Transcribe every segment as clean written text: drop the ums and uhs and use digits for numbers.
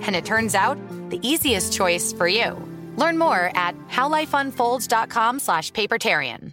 And it turns out, the easiest choice for you. Learn more at howlifeunfolds.com/papertarian.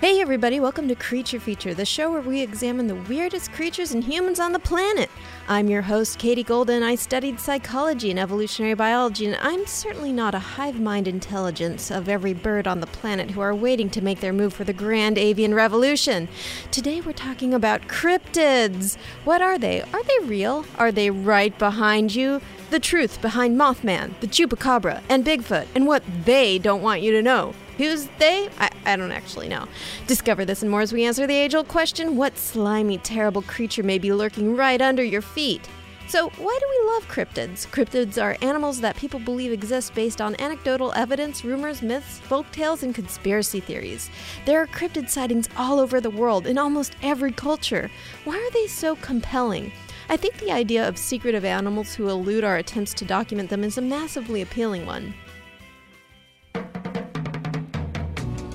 Hey everybody, welcome to Creature Feature, the show where we examine the weirdest creatures and humans on the planet. I'm your host, Katie Golden. I studied psychology and evolutionary biology, and I'm certainly not a hive mind intelligence of every bird on the planet who are waiting to make their move for the grand avian revolution. Today we're talking about cryptids. What are they? Are they real? Are they right behind you? The truth behind Mothman, the Chupacabra, and Bigfoot, and what they don't want you to know. Who's they? I don't actually know. Discover this and more as we answer the age-old question, what slimy, terrible creature may be lurking right under your feet? So why do we love cryptids? Cryptids are animals that people believe exist based on anecdotal evidence, rumors, myths, folktales, and conspiracy theories. There are cryptid sightings all over the world, in almost every culture. Why are they so compelling? I think the idea of secretive animals who elude our attempts to document them is a massively appealing one.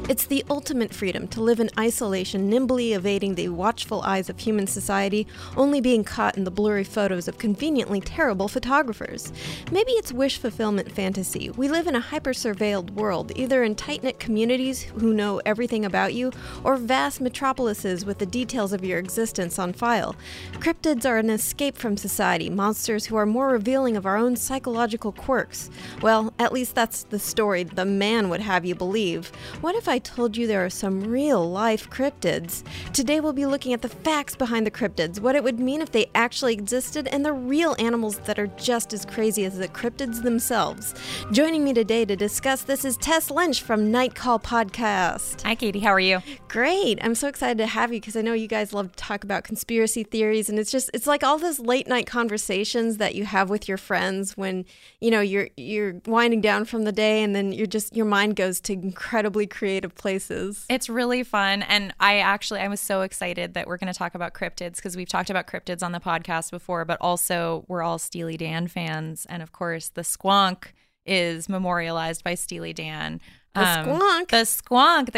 It's the ultimate freedom to live in isolation, nimbly evading the watchful eyes of human society, only being caught in the blurry photos of conveniently terrible photographers. Maybe it's wish fulfillment fantasy. We live in a hyper-surveilled world, either in tight-knit communities who know everything about you, or vast metropolises with the details of your existence on file. Cryptids are an escape from society, monsters who are more revealing of our own psychological quirks. Well, at least that's the story the man would have you believe. What if I told you there are some real-life cryptids? Today we'll be looking at the facts behind the cryptids, what it would mean if they actually existed, and the real animals that are just as crazy as the cryptids themselves. Joining me today to discuss this is Tess Lynch from Night Call Podcast. Hi, Katie. How are you? Great. I'm so excited to have you because I know you guys love to talk about conspiracy theories, and it's like all those late-night conversations that you have with your friends when, you know, you're winding down from the day, and then your mind goes to incredibly creative places. It's really fun, and I was so excited that we're going to talk about cryptids because we've talked about cryptids on the podcast before, but also we're all Steely Dan fans, and of course the Squonk is memorialized by Steely Dan. The Squonk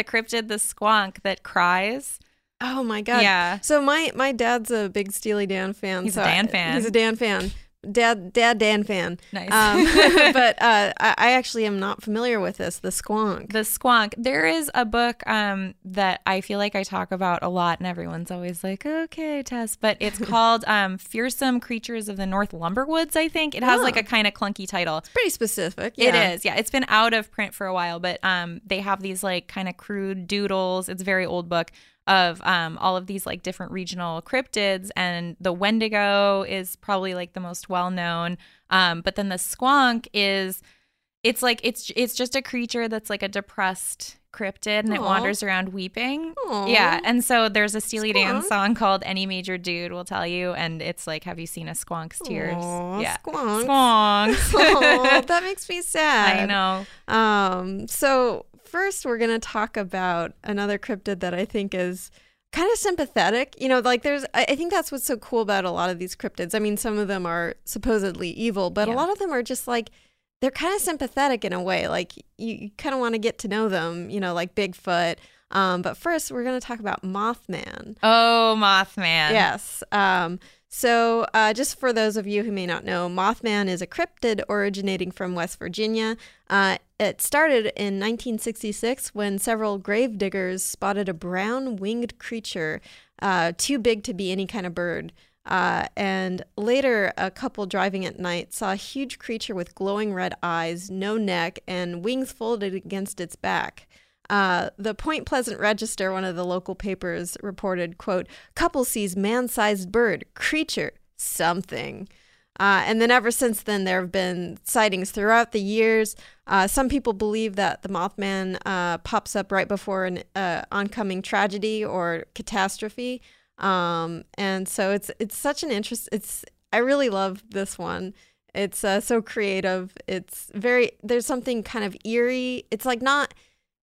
that cries. Oh my god! Yeah. So my dad's a big Steely Dan fan. He's a Dan fan. Dad Dan fan. Nice. But I actually am not familiar with this, the Squonk. The Squonk. There is a book that I feel like I talk about a lot, and everyone's always like, okay, Tess. But it's called Fearsome Creatures of the North Lumberwoods, I think. It has like a kind of clunky title. It's pretty specific. Yeah. It is. Yeah. It's been out of print for a while, but they have these like kind of crude doodles. It's a very old book of all of these like different regional cryptids, and the Wendigo is probably like the most well-known. But then the Squonk is just a creature that's like a depressed cryptid, and Aww. It wanders around weeping. Aww. Yeah, and so there's a Steely Dan song called "Any Major Dude Will Tell You," and it's like, "Have you seen a squonk's tears?" Aww, yeah, squonks. Aww, that makes me sad. I know. First, we're going to talk about another cryptid that I think is kind of sympathetic. You know, like there's, I think that's what's so cool about a lot of these cryptids. I mean, some of them are supposedly evil, but a lot of them are just like, they're kind of sympathetic in a way. Like you kind of want to get to know them, you know, like Bigfoot. But first we're going to talk about Mothman. Oh, Mothman. Yes. So just for those of you who may not know, Mothman is a cryptid originating from West Virginia. It started in 1966 when several gravediggers spotted a brown winged creature too big to be any kind of bird. And later, a couple driving at night saw a huge creature with glowing red eyes, no neck, and wings folded against its back. The Point Pleasant Register, one of the local papers, reported, quote, couple sees man-sized bird, creature, something. And then ever since then, there have been sightings throughout the years. Some people believe that the Mothman pops up right before an oncoming tragedy or catastrophe. And so it's such an interest. I really love this one. It's so creative. It's very, there's something kind of eerie. It's like not,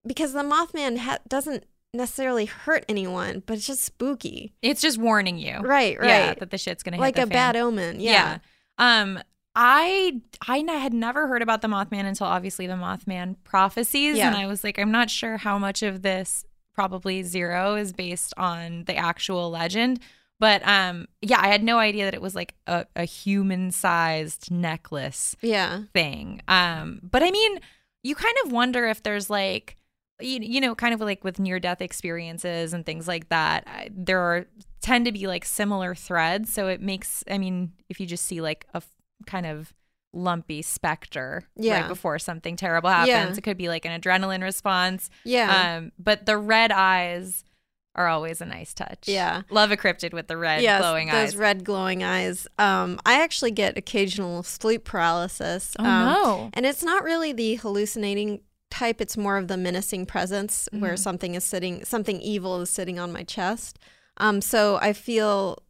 because the Mothman doesn't necessarily hurt anyone, but it's just spooky. It's just warning you. Right. Yeah, that the shit's going to hit the fan. Like a bad omen. Yeah. I had never heard about the Mothman until obviously the Mothman prophecies. Yeah. And I was like, I'm not sure how much of this, probably zero, is based on the actual legend. But I had no idea that it was like a human-sized necklace thing. But I mean, you kind of wonder if there's like, you know, kind of like with near-death experiences and things like that, there tend to be like similar threads. So it makes, I mean, if you just see like a kind of lumpy specter right before something terrible happens, it could be like an adrenaline response. But the red eyes are always a nice touch. Love a cryptid with the red glowing eyes. Those red glowing eyes. I actually get occasional sleep paralysis. And it's not really the hallucinating type. It's more of the menacing presence where something evil is sitting on my chest. So I feel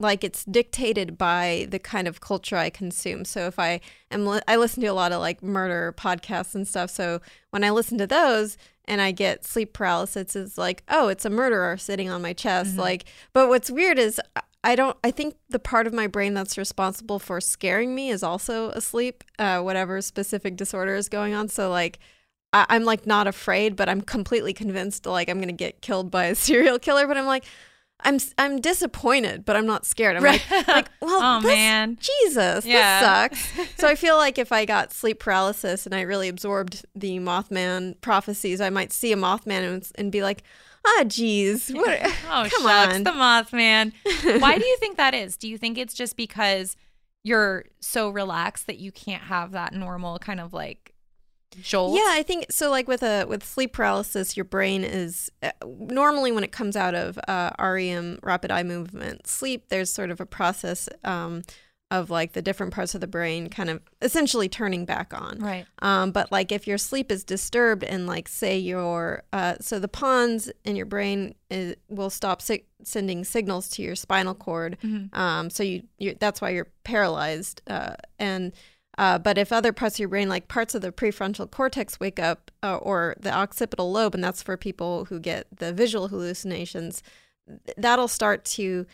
like it's dictated by the kind of culture I consume. So if I listen to a lot of like murder podcasts and stuff. So when I listen to those and I get sleep paralysis, it's like, oh, it's a murderer sitting on my chest. Like, but what's weird is I think the part of my brain that's responsible for scaring me is also asleep, whatever specific disorder is going on. So like, I'm like not afraid, but I'm completely convinced like I'm going to get killed by a serial killer. But I'm like, I'm disappointed, but I'm not scared. I'm like well, oh, this, man. Jesus, this sucks. So I feel like if I got sleep paralysis and I really absorbed the Mothman prophecies, I might see a Mothman and be like, ah, geez, what? Oh, come shucks, on, the Mothman. Why do you think that is? Do you think it's just because you're so relaxed that you can't have that normal kind of like jolt? Yeah, I think so. Like with sleep paralysis, your brain is normally when it comes out of REM, rapid eye movement sleep, there's sort of a process of like the different parts of the brain kind of essentially turning back on. Right. But like if your sleep is disturbed and like say your so the pons in your brain will stop sending signals to your spinal cord. So you that's why you're paralyzed and. But if other parts of your brain, like parts of the prefrontal cortex wake up or the occipital lobe, and that's for people who get the visual hallucinations, that'll start to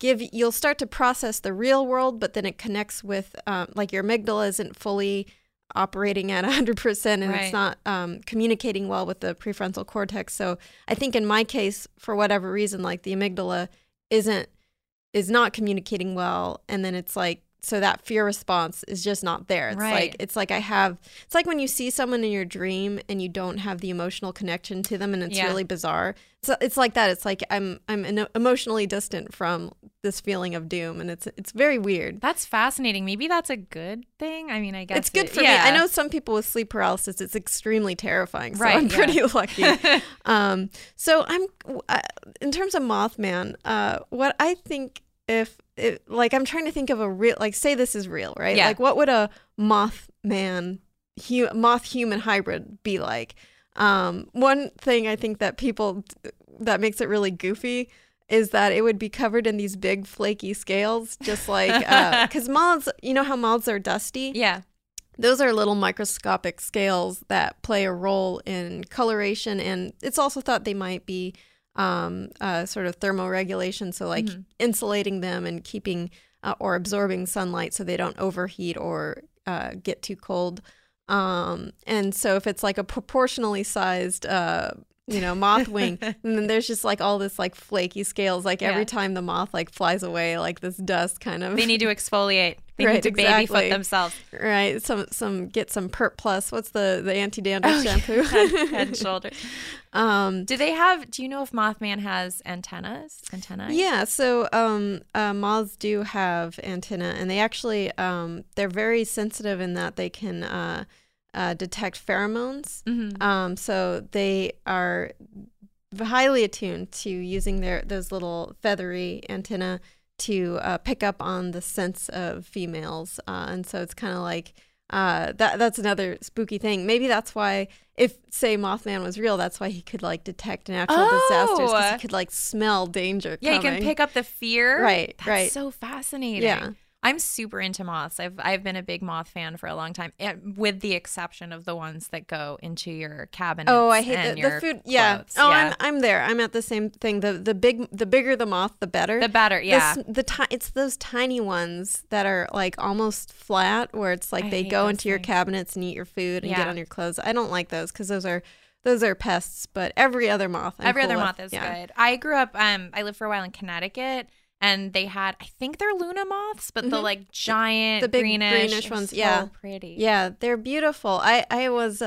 you'll start to process the real world, but then it connects with like your amygdala isn't fully operating at 100% and it's not communicating well with the prefrontal cortex. So I think in my case, for whatever reason, like the amygdala is not communicating well. And then it's like, so that fear response is just not there. It's like it's like when you see someone in your dream and you don't have the emotional connection to them, and it's really bizarre. So it's like that. It's like I'm emotionally distant from this feeling of doom, and it's very weird. That's fascinating. Maybe that's a good thing. I mean, I guess it's good for me. I know some people with sleep paralysis, it's extremely terrifying. So I'm pretty lucky. So I'm in terms of Mothman. What I think if I'm trying to think of a real, like, say this is real, right? Like, what would a Mothman, moth-human hybrid be like? One thing I think that people, that makes it really goofy is that it would be covered in these big flaky scales, just like, because moths, you know how moths are dusty? Yeah. Those are little microscopic scales that play a role in coloration, and it's also thought they might be sort of thermoregulation, so like insulating them and keeping or absorbing sunlight so they don't overheat or get too cold. And so if it's like a proportionally sized moth wing, and then there's just like all this like flaky scales, like every time the moth like flies away, like this dust kind of, they need to exfoliate, they need to baby foot themselves, right? Some get some Pert Plus, what's the anti-dandruff shampoo, Head and Shoulder. Do you know if Mothman has antennae? Yeah, so moths do have antennae, and they actually they're very sensitive in that they can detect pheromones. So they are highly attuned to using those little feathery antennae to pick up on the sense of females. And so it's kind of like that's another spooky thing. Maybe that's why, if say Mothman was real, that's why he could like detect natural disasters, because he could like smell danger coming. He can pick up the fear. That's so fascinating. Yeah. I'm super into moths. I've been a big moth fan for a long time, with the exception of the ones that go into your cabinets. Oh, I hate the food. Yeah. Clothes. Oh, yeah. I'm there. I'm at the same thing. The bigger the moth, the better. The better. Yeah. It's those tiny ones that are like almost flat, where it's like they go into your cabinets and eat your food and get on your clothes. I don't like those, because those are pests. But every other moth, is good. I grew up. I lived for a while in Connecticut. And they had, I think they're Luna moths, but the like giant, the big greenish ones. So pretty. Yeah, they're beautiful. I was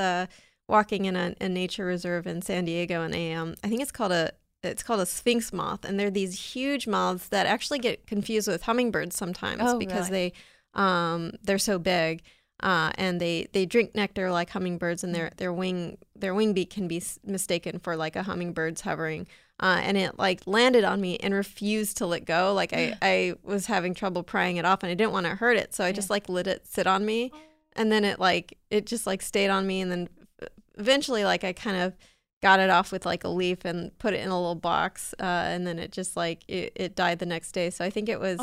walking in a nature reserve in San Diego, and I think it's called a sphinx moth, and they're these huge moths that actually get confused with hummingbirds sometimes, because they're so big, and they drink nectar like hummingbirds, and their wing beat can be mistaken for like a hummingbird's hovering. And it like landed on me and refused to let go. Like I was having trouble prying it off, and I didn't want to hurt it, so I just like let it sit on me, and then it just like stayed on me, and then eventually like I kind of got it off with like a leaf and put it in a little box, and then it just like it died the next day. So I think it was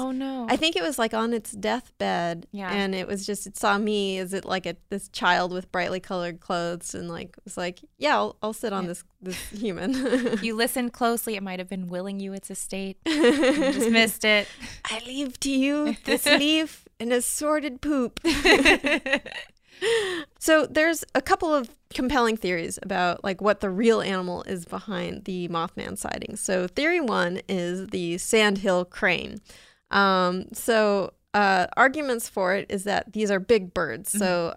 like on its deathbed, and it was just, it saw me as it like this child with brightly colored clothes, and like was like, I'll sit on this human. You listened closely. It might have been willing you its estate. You just missed it. I leave to you this leaf and assorted poop. So there's a couple of compelling theories about like what the real animal is behind the Mothman sightings. So theory one is the sandhill crane. Arguments for it is that these are big birds. So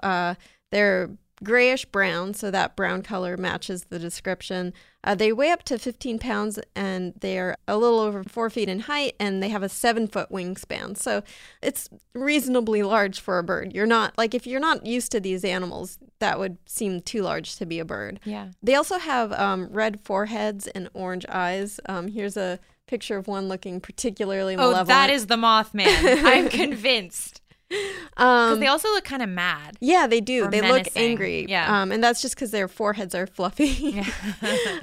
they're grayish brown, so that brown color matches the description. They weigh up to 15 pounds, and they're a little over 4 feet in height, and they have a 7-foot wingspan. So it's reasonably large for a bird. You're not like, if you're not used to these animals, that would seem too large to be a bird. Yeah. They also have red foreheads and orange eyes. Here's a picture of one looking particularly malevolent. Oh, that is the Mothman. I'm convinced. Because they also look kind of mad. Yeah, they do. They look angry. Yeah. And that's just because their foreheads are fluffy.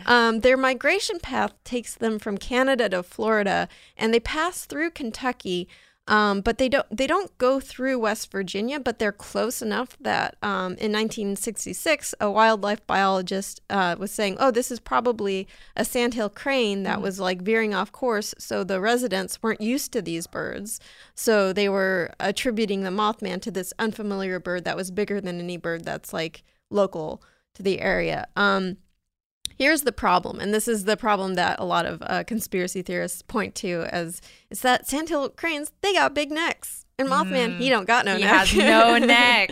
Their migration path takes them from Canada to Florida, and they pass through Kentucky, but they don't go through West Virginia, but they're close enough that in 1966, a wildlife biologist was saying, this is probably a sandhill crane that was like veering off course. So the residents weren't used to these birds, so they were attributing the Mothman to this unfamiliar bird that was bigger than any bird that's like local to the area. Here's the problem, and this is the problem that a lot of conspiracy theorists point to, is that sandhill cranes, they got big necks, and Mothman, he don't got no neck. He has no neck.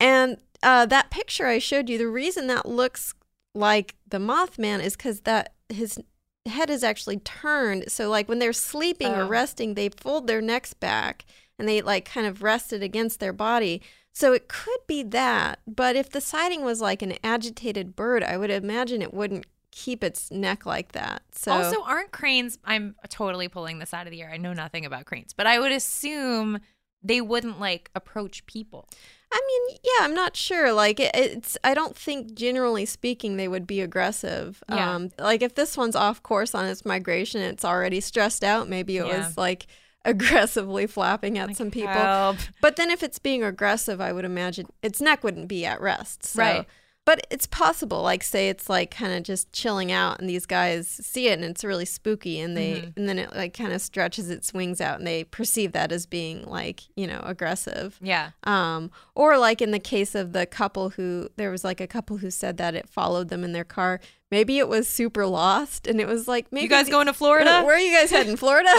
That picture I showed you, the reason that looks like the Mothman is because that his head is actually turned. So like when they're sleeping or resting, they fold their necks back, and they like kind of rest it against their body. So it could be that, but if the sighting was like an agitated bird, I would imagine it wouldn't keep its neck like that. So also, aren't cranes, I'm totally pulling this out of the air, I know nothing about cranes, but I would assume they wouldn't like approach people. I mean, yeah, I'm not sure. Like it's, I don't think generally speaking they would be aggressive. Yeah. Like if this one's off course on its migration, it's already stressed out, maybe it was like aggressively flapping at some people. But then if it's being aggressive, I would imagine its neck wouldn't be at rest. So, But it's possible, like, say it's like kind of just chilling out and these guys see it and it's really spooky and they and then it like kind of stretches its wings out and they perceive that as being like, you know, aggressive. Yeah. Or like in the case of the couple who there was like a couple who said that it followed them in their car. Maybe it was super lost and it was like, maybe you guys going to Florida? Where are you guys heading? Florida?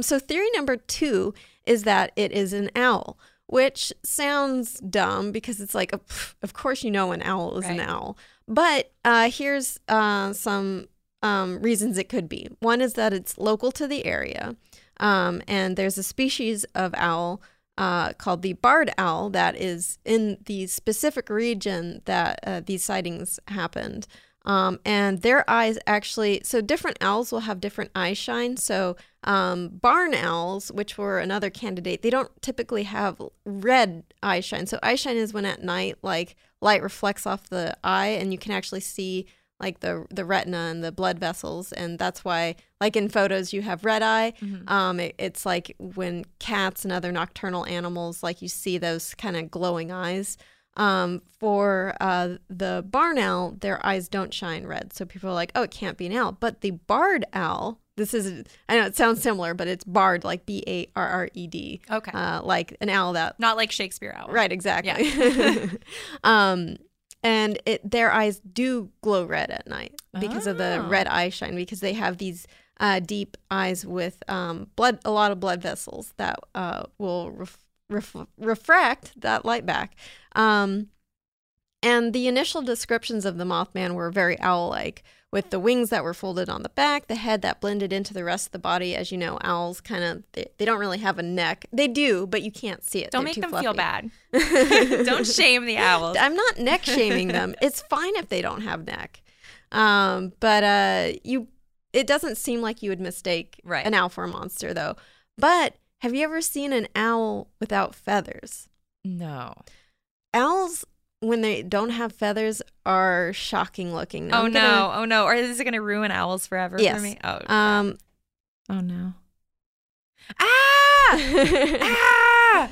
So theory number 2 is that it is an owl. Which sounds dumb because it's like, of course you know an owl is right. an owl. But here's some reasons it could be. One is that it's local to the area. And there's a species of owl called the barred owl that is in the specific region that these sightings happened. And their eyes actually, so different owls will have different eye shine. So barn owls, which were another candidate, they don't typically have red eye shine. So eye shine is when at night, like light reflects off the eye and you can actually see like the retina and the blood vessels. And that's why like in photos you have red eye. Mm-hmm. It's like when cats and other nocturnal animals, like you see those kind of glowing eyes. For the barn owl, their eyes don't shine red. So people are like, oh, it can't be an owl. But the barred owl, this is, I know it sounds similar, but it's barred, like B-A-R-R-E-D. Okay. Like an owl that... Not like Shakespeare owl. Right, exactly. Yeah. And their eyes do glow red at night because of the red eye shine, because they have these deep eyes with a lot of blood vessels that will refract that light back. And the initial descriptions of the Mothman were very owl-like, with the wings that were folded on the back, the head that blended into the rest of the body. As you know, owls kind of, they don't really have a neck. They do, but you can't see it. Don't make them feel bad. Don't shame the owls. I'm not neck shaming them. It's fine if they don't have neck. It doesn't seem like you would mistake an owl for a monster, though. But have you ever seen an owl without feathers? No. Owls, when they don't have feathers, are shocking looking. Now, Oh, no. Or is it going to ruin owls forever for me? Oh, oh no. Ah!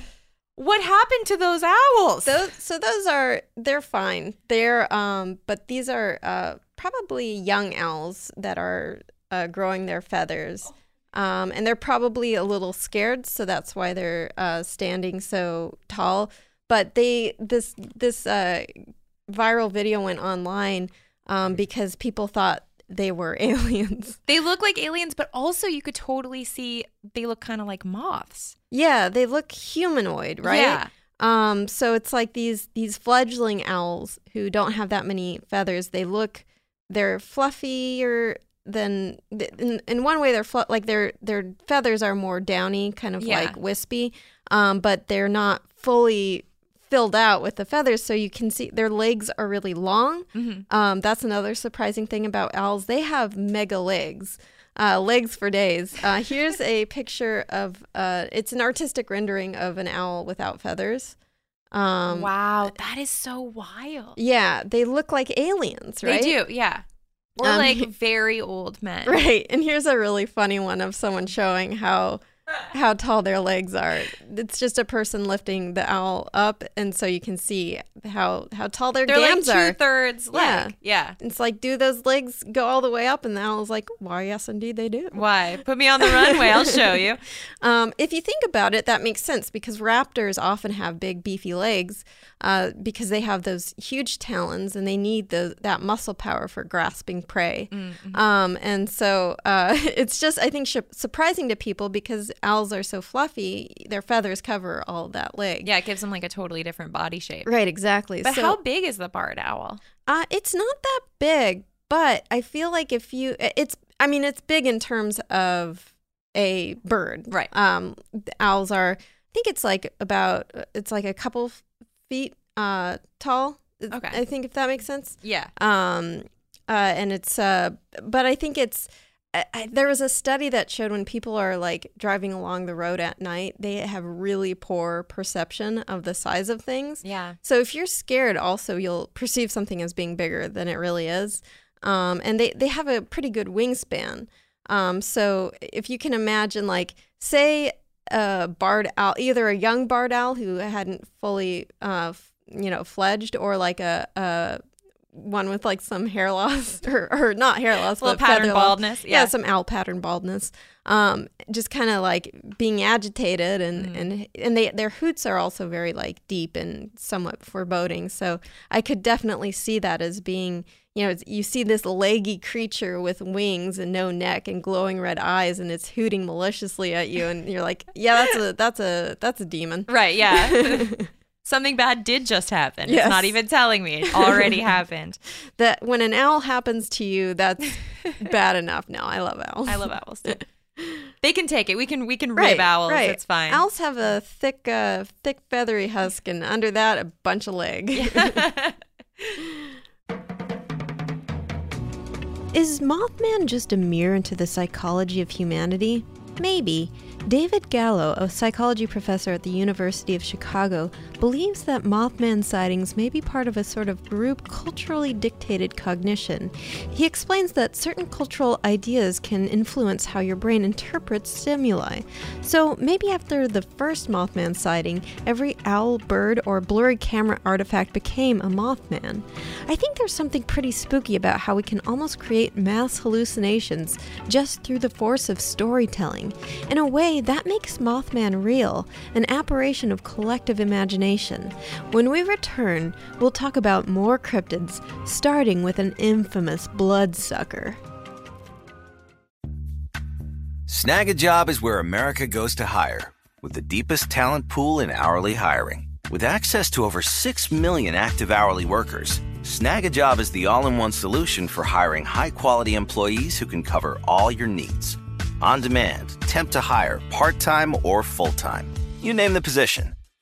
What happened to those owls? They're fine. They're, but these are probably young owls that are growing their feathers. And they're probably a little scared, so that's why they're standing so tall. But this viral video went online because people thought they were aliens. They look like aliens, but also you could totally see they look kind of like moths. Yeah, they look humanoid, right? Yeah. So it's like these fledgling owls who don't have that many feathers. They're fluffier. Then in one way their feathers are more downy, kind of like wispy, but they're not fully filled out with the feathers, so you can see their legs are really long. Mm-hmm. That's another surprising thing about owls. They have mega legs, legs for days. Here's a picture of it's an artistic rendering of an owl without feathers. Wow, that is so wild. Yeah, they look like aliens, right? They do, yeah. Or like very old men. Right. And here's a really funny one of someone showing how tall their legs are. It's just a person lifting the owl up, and so you can see how tall their gams are. They're like 2/3 leg. Yeah. It's like, do those legs go all the way up? And the owl's like, why, yes, indeed they do. Why? Put me on the runway. I'll show you. If you think about it, that makes sense, because raptors often have big, beefy legs because they have those huge talons, and they need that muscle power for grasping prey. Mm-hmm. And so it's just, I think, surprising to people because owls are so fluffy, their feathers cover all that leg. Yeah, it gives them like a totally different body shape. Right, exactly. But how big is the barred owl? It's not that big, but I feel like it's big in terms of a bird. Right. The owls are, I think it's like a couple feet tall. Okay. I think, if that makes sense. Yeah. And it's, but I think it's, there was a study that showed when people are like driving along the road at night, they have really poor perception of the size of things. Yeah. So if you're scared, also you'll perceive something as being bigger than it really is. And they have a pretty good wingspan. So if you can imagine, like, say a barred owl, either a young barred owl who hadn't fully you know, fledged, or like a one with like some hair loss or not hair loss, but pattern baldness. Yeah, some owl pattern baldness. Just kind of like being agitated, and their hoots are also very like deep and somewhat foreboding. So I could definitely see that as being, you know, you see this leggy creature with wings and no neck and glowing red eyes, and it's hooting maliciously at you, and you're like, yeah, that's a demon, right? Yeah. Something bad did just happen. Yes. It's not even telling me. It already happened. That when an owl happens to you, that's bad enough. No, I love owls. I love owls too. They can take it. We can rib owls. Right. It's fine. Owls have a thick feathery husk, and under that a bunch of leg. Yeah. Is Mothman just a mirror into the psychology of humanity? Maybe. David Gallo, a psychology professor at the University of Chicago, believes that Mothman sightings may be part of a sort of group culturally dictated cognition. He explains that certain cultural ideas can influence how your brain interprets stimuli. So maybe after the first Mothman sighting, every owl, bird, or blurred camera artifact became a Mothman. I think there's something pretty spooky about how we can almost create mass hallucinations just through the force of storytelling. In a way, that makes Mothman real, an apparition of collective imagination. When we return, we'll talk about more cryptids, starting with an infamous bloodsucker. Snag a Job is where America goes to hire, with the deepest talent pool in hourly hiring. With access to over 6 million active hourly workers, Snag a Job is the all-in-one solution for hiring high-quality employees who can cover all your needs. On demand, temp to hire, part-time or full-time. You name the position.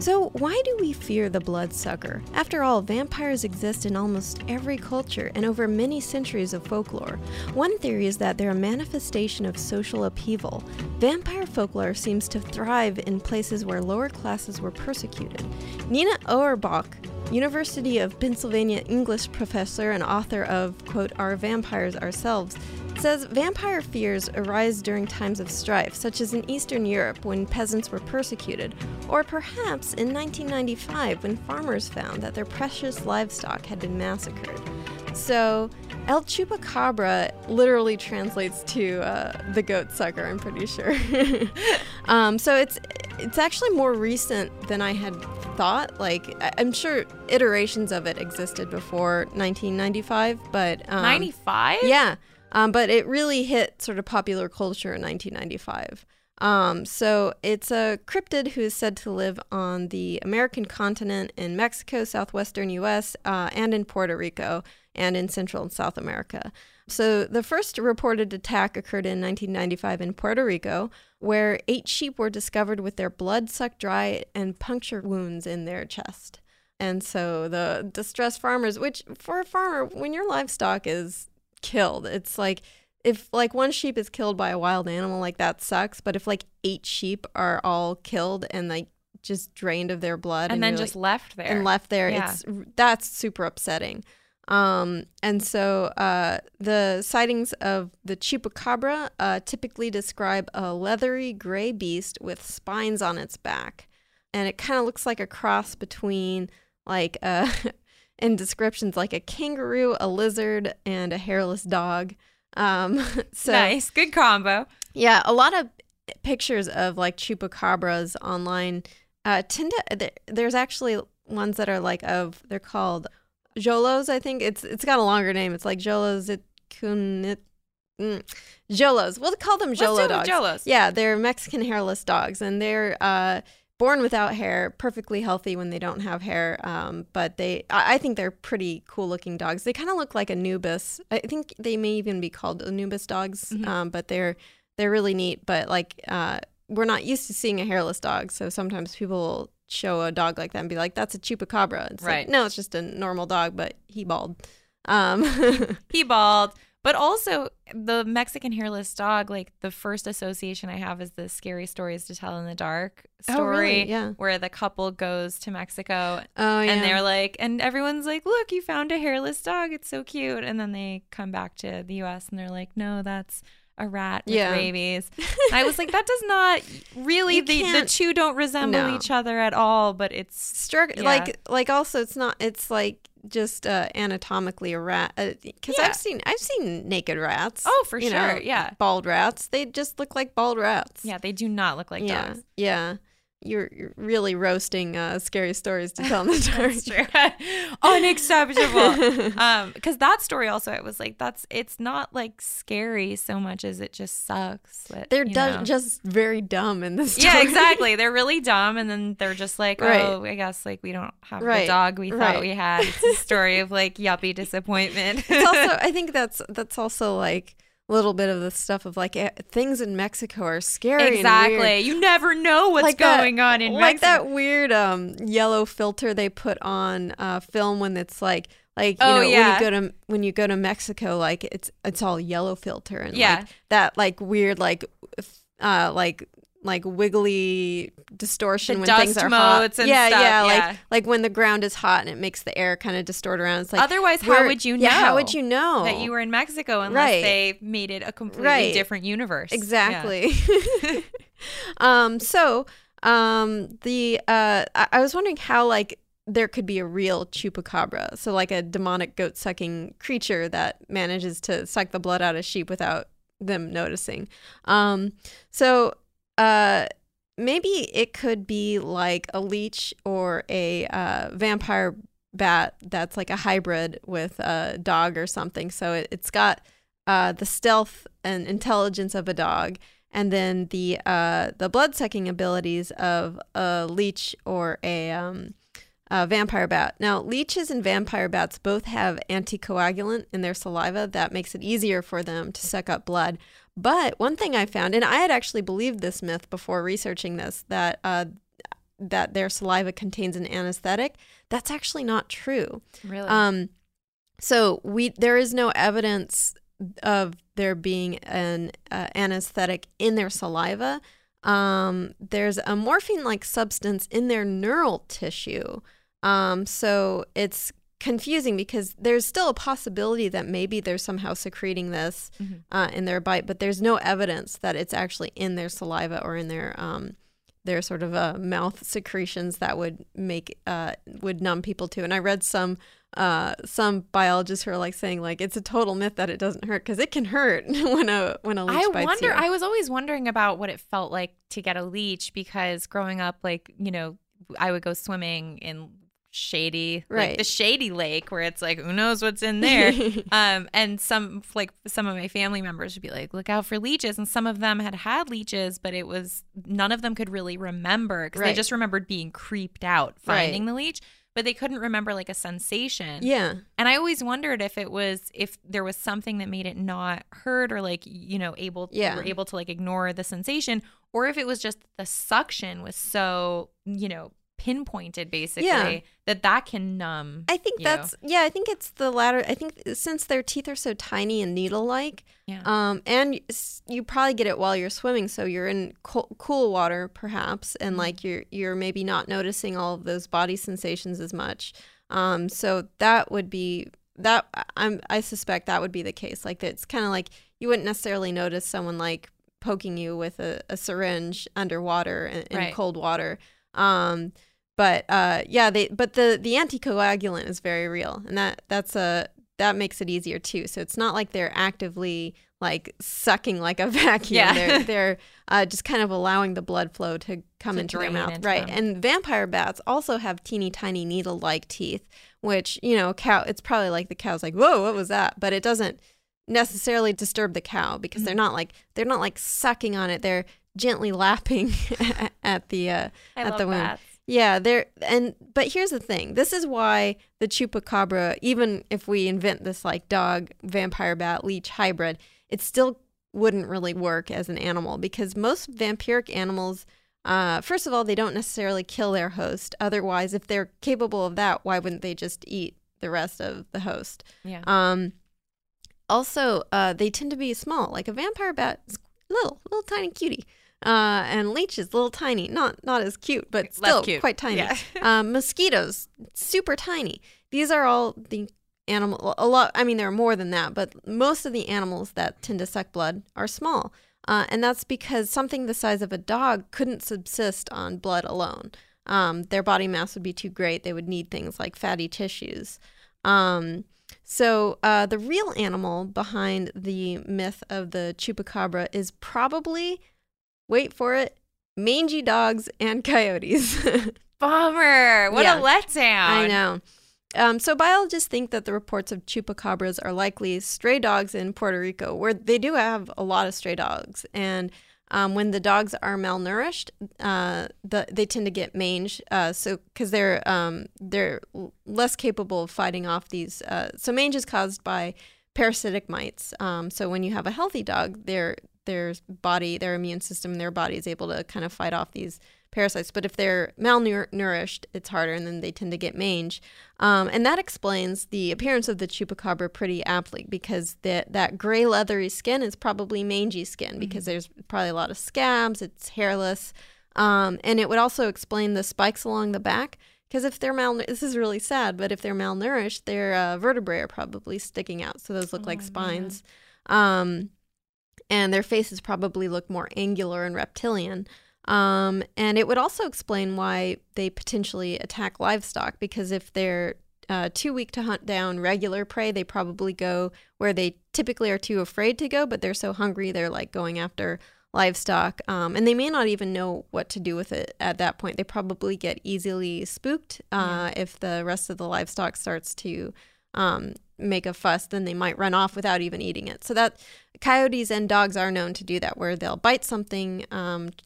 So why do we fear the bloodsucker? After all, vampires exist in almost every culture and over many centuries of folklore. One theory is that they're a manifestation of social upheaval. Vampire folklore seems to thrive in places where lower classes were persecuted. Nina Auerbach, University of Pennsylvania English professor and author of, quote, Our Vampires Ourselves, says vampire fears arise during times of strife, such as in Eastern Europe when peasants were persecuted, or perhaps in 1995 when farmers found that their precious livestock had been massacred. So, El Chupacabra literally translates to the goat sucker, I'm pretty sure. So it's It's actually more recent than I had thought. Like, I'm sure iterations of it existed before 1995, but 95? Yeah. But it really hit sort of popular culture in 1995. So it's a cryptid who is said to live on the American continent, in Mexico, southwestern U.S., and in Puerto Rico, and in Central and South America. So the first reported attack occurred in 1995 in Puerto Rico, where 8 sheep were discovered with their blood sucked dry and puncture wounds in their chest. And so the distressed farmers, which for a farmer, when your livestock is killed, it's like, if like one sheep is killed by a wild animal, like that sucks. But if like 8 sheep are all killed and like just drained of their blood and then just like, left there, yeah. That's super upsetting. And so the sightings of the Chupacabra typically describe a leathery gray beast with spines on its back. And it kind of looks like a cross between like in descriptions like a kangaroo, a lizard, and a hairless dog. So nice, good combo. Yeah, a lot of pictures of like chupacabras online tend to, there's actually ones that are like of, they're called jolos, I think. It's got a longer name. It's like jolos. We'll call them jolo dogs. Jolos. Yeah, they're Mexican hairless dogs, and they're born without hair, perfectly healthy when they don't have hair, but I think they're pretty cool-looking dogs. They kind of look like Anubis. I think they may even be called Anubis dogs, mm-hmm. But they're really neat. But like, we're not used to seeing a hairless dog, so sometimes people will show a dog like that and be like, "That's a chupacabra." It's right? Like, no, it's just a normal dog, but he bald. He bald. But also, the Mexican hairless dog, like the first association I have is the Scary Stories to Tell in the Dark story, where the couple goes to Mexico, and they're like, and everyone's like, "Look, you found a hairless dog. It's so cute." And then they come back to the U.S. and they're like, "No, that's a rat with rabies." And I was like, that does not really, the two don't resemble each other at all, but it's like also it's not, it's like just anatomically a rat, because I've seen naked rats. Oh, for sure. Yeah, bald rats, they just look like bald rats. Yeah, they do not look like dogs. Yeah, you're really roasting Scary Stories to Tell in the Dark. That's true. Unacceptable. Because that story also, it was like, it's not like scary so much as it just sucks. But, they're just very dumb in this story. Yeah, exactly. They're really dumb, and then they're just like, I guess like we don't have the dog we thought we had. It's a story of like yuppie disappointment. It's also, I think that's also like little bit of the stuff of like things in Mexico are scary. Exactly. And weird. You never know what's like going on in like Mexico. Like that weird yellow filter they put on film when it's like when you go to Mexico, like it's all yellow filter, and like that like weird like wiggly distortion when things are hot. And like when the ground is hot and it makes the air kind of distort around. It's like, otherwise, how would you know? Yeah, how would you know that you were in Mexico unless they made it a completely different universe? Exactly. Yeah. I was wondering how like there could be a real chupacabra, so like a demonic goat sucking creature that manages to suck the blood out of sheep without them noticing. Maybe it could be like a leech or a vampire bat that's like a hybrid with a dog or something. So it's got the stealth and intelligence of a dog, and then the blood sucking abilities of a leech or a vampire bat. Now, leeches and vampire bats both have anticoagulant in their saliva that makes it easier for them to suck up blood. But one thing I found, and I had actually believed this myth before researching this, that their saliva contains an anesthetic. That's actually not true. Really? There is no evidence of there being an anesthetic in their saliva. There's a morphine-like substance in their neural tissue. So it's confusing because there's still a possibility that maybe they're somehow secreting this in their bite, but there's no evidence that it's actually in their saliva or in their They're sort of mouth secretions that would make would numb people to. And I read some biologists who are like saying like it's a total myth that it doesn't hurt, because it can hurt when a leech bites you. I was always wondering about what it felt like to get a leech, because growing up, like, you know, I would go swimming in shady, right, like the shady lake where it's like who knows what's in there, and some of my family members would be like, look out for leeches, and some of them had leeches, but it was none of them could really remember, because they just remembered being creeped out finding the leech, but they couldn't remember like a sensation. Yeah. And I always wondered if there was something that made it not heard, or like, you know, were able to like ignore the sensation, or if it was just the suction was so, you know, pinpointed basically that can numb. I think I think it's the latter. I think since their teeth are so tiny and needle-like, and you probably get it while you're swimming, so you're in cool water perhaps, and like you're maybe not noticing all of those body sensations as much. So that would be that. I suspect that would be the case. Like it's kind of like you wouldn't necessarily notice someone like poking you with a syringe underwater in cold water. But the anticoagulant is very real, and that makes it easier too. So it's not like they're actively like sucking like a vacuum. Yeah. They're just kind of allowing the blood flow to come into their mouth, right? And vampire bats also have teeny tiny needle-like teeth, which, you know, it's probably like the cow's like, whoa, what was that? But it doesn't necessarily disturb the cow, because they're not like sucking on it. They're gently lapping at the wound. Bats. Yeah, but here's the thing. This is why the chupacabra, even if we invent this like dog vampire bat leech hybrid, it still wouldn't really work as an animal, because most vampiric animals, first of all, they don't necessarily kill their host. Otherwise, if they're capable of that, why wouldn't they just eat the rest of the host? Yeah. Also, they tend to be small. Like a vampire bat is little tiny cutie. And leeches, little tiny, not as cute, but still cute. Quite tiny. Yeah. Mosquitoes, super tiny. These are all the animal. A lot. I mean, there are more than that, but most of the animals that tend to suck blood are small, and that's because something the size of a dog couldn't subsist on blood alone. Their body mass would be too great. They would need things like fatty tissues. So the real animal behind the myth of the chupacabra is probably, wait for it, mangy dogs and coyotes. Bummer. What a letdown. I know. So biologists think that the reports of chupacabras are likely stray dogs in Puerto Rico, where they do have a lot of stray dogs. And when the dogs are malnourished, they tend to get mange. So because they're less capable of fighting off these. So mange is caused by parasitic mites. So when you have a healthy dog, their immune system, their body is able to kind of fight off these parasites. But if they're malnourished, it's harder, and then they tend to get mange. And that explains the appearance of the chupacabra pretty aptly, because that gray leathery skin is probably mangy skin, because there's probably a lot of scabs, it's hairless. And it would also explain the spikes along the back, because if they're this is really sad, but if they're malnourished, their vertebrae are probably sticking out. So those look like spines. And their faces probably look more angular and reptilian. And it would also explain why they potentially attack livestock, because if they're too weak to hunt down regular prey, they probably go where they typically are too afraid to go, but they're so hungry they're like going after livestock. And they may not even know what to do with it at that point. They probably get easily spooked if the rest of the livestock starts to make a fuss, then they might run off without even eating it. So that coyotes and dogs are known to do that, where they'll bite something,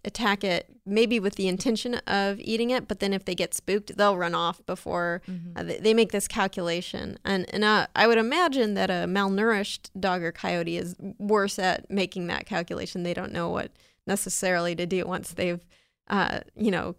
attack it, maybe with the intention of eating it, but then if they get spooked, they'll run off before they make this calculation. And I would imagine that a malnourished dog or coyote is worse at making that calculation. They don't know what necessarily to do once they've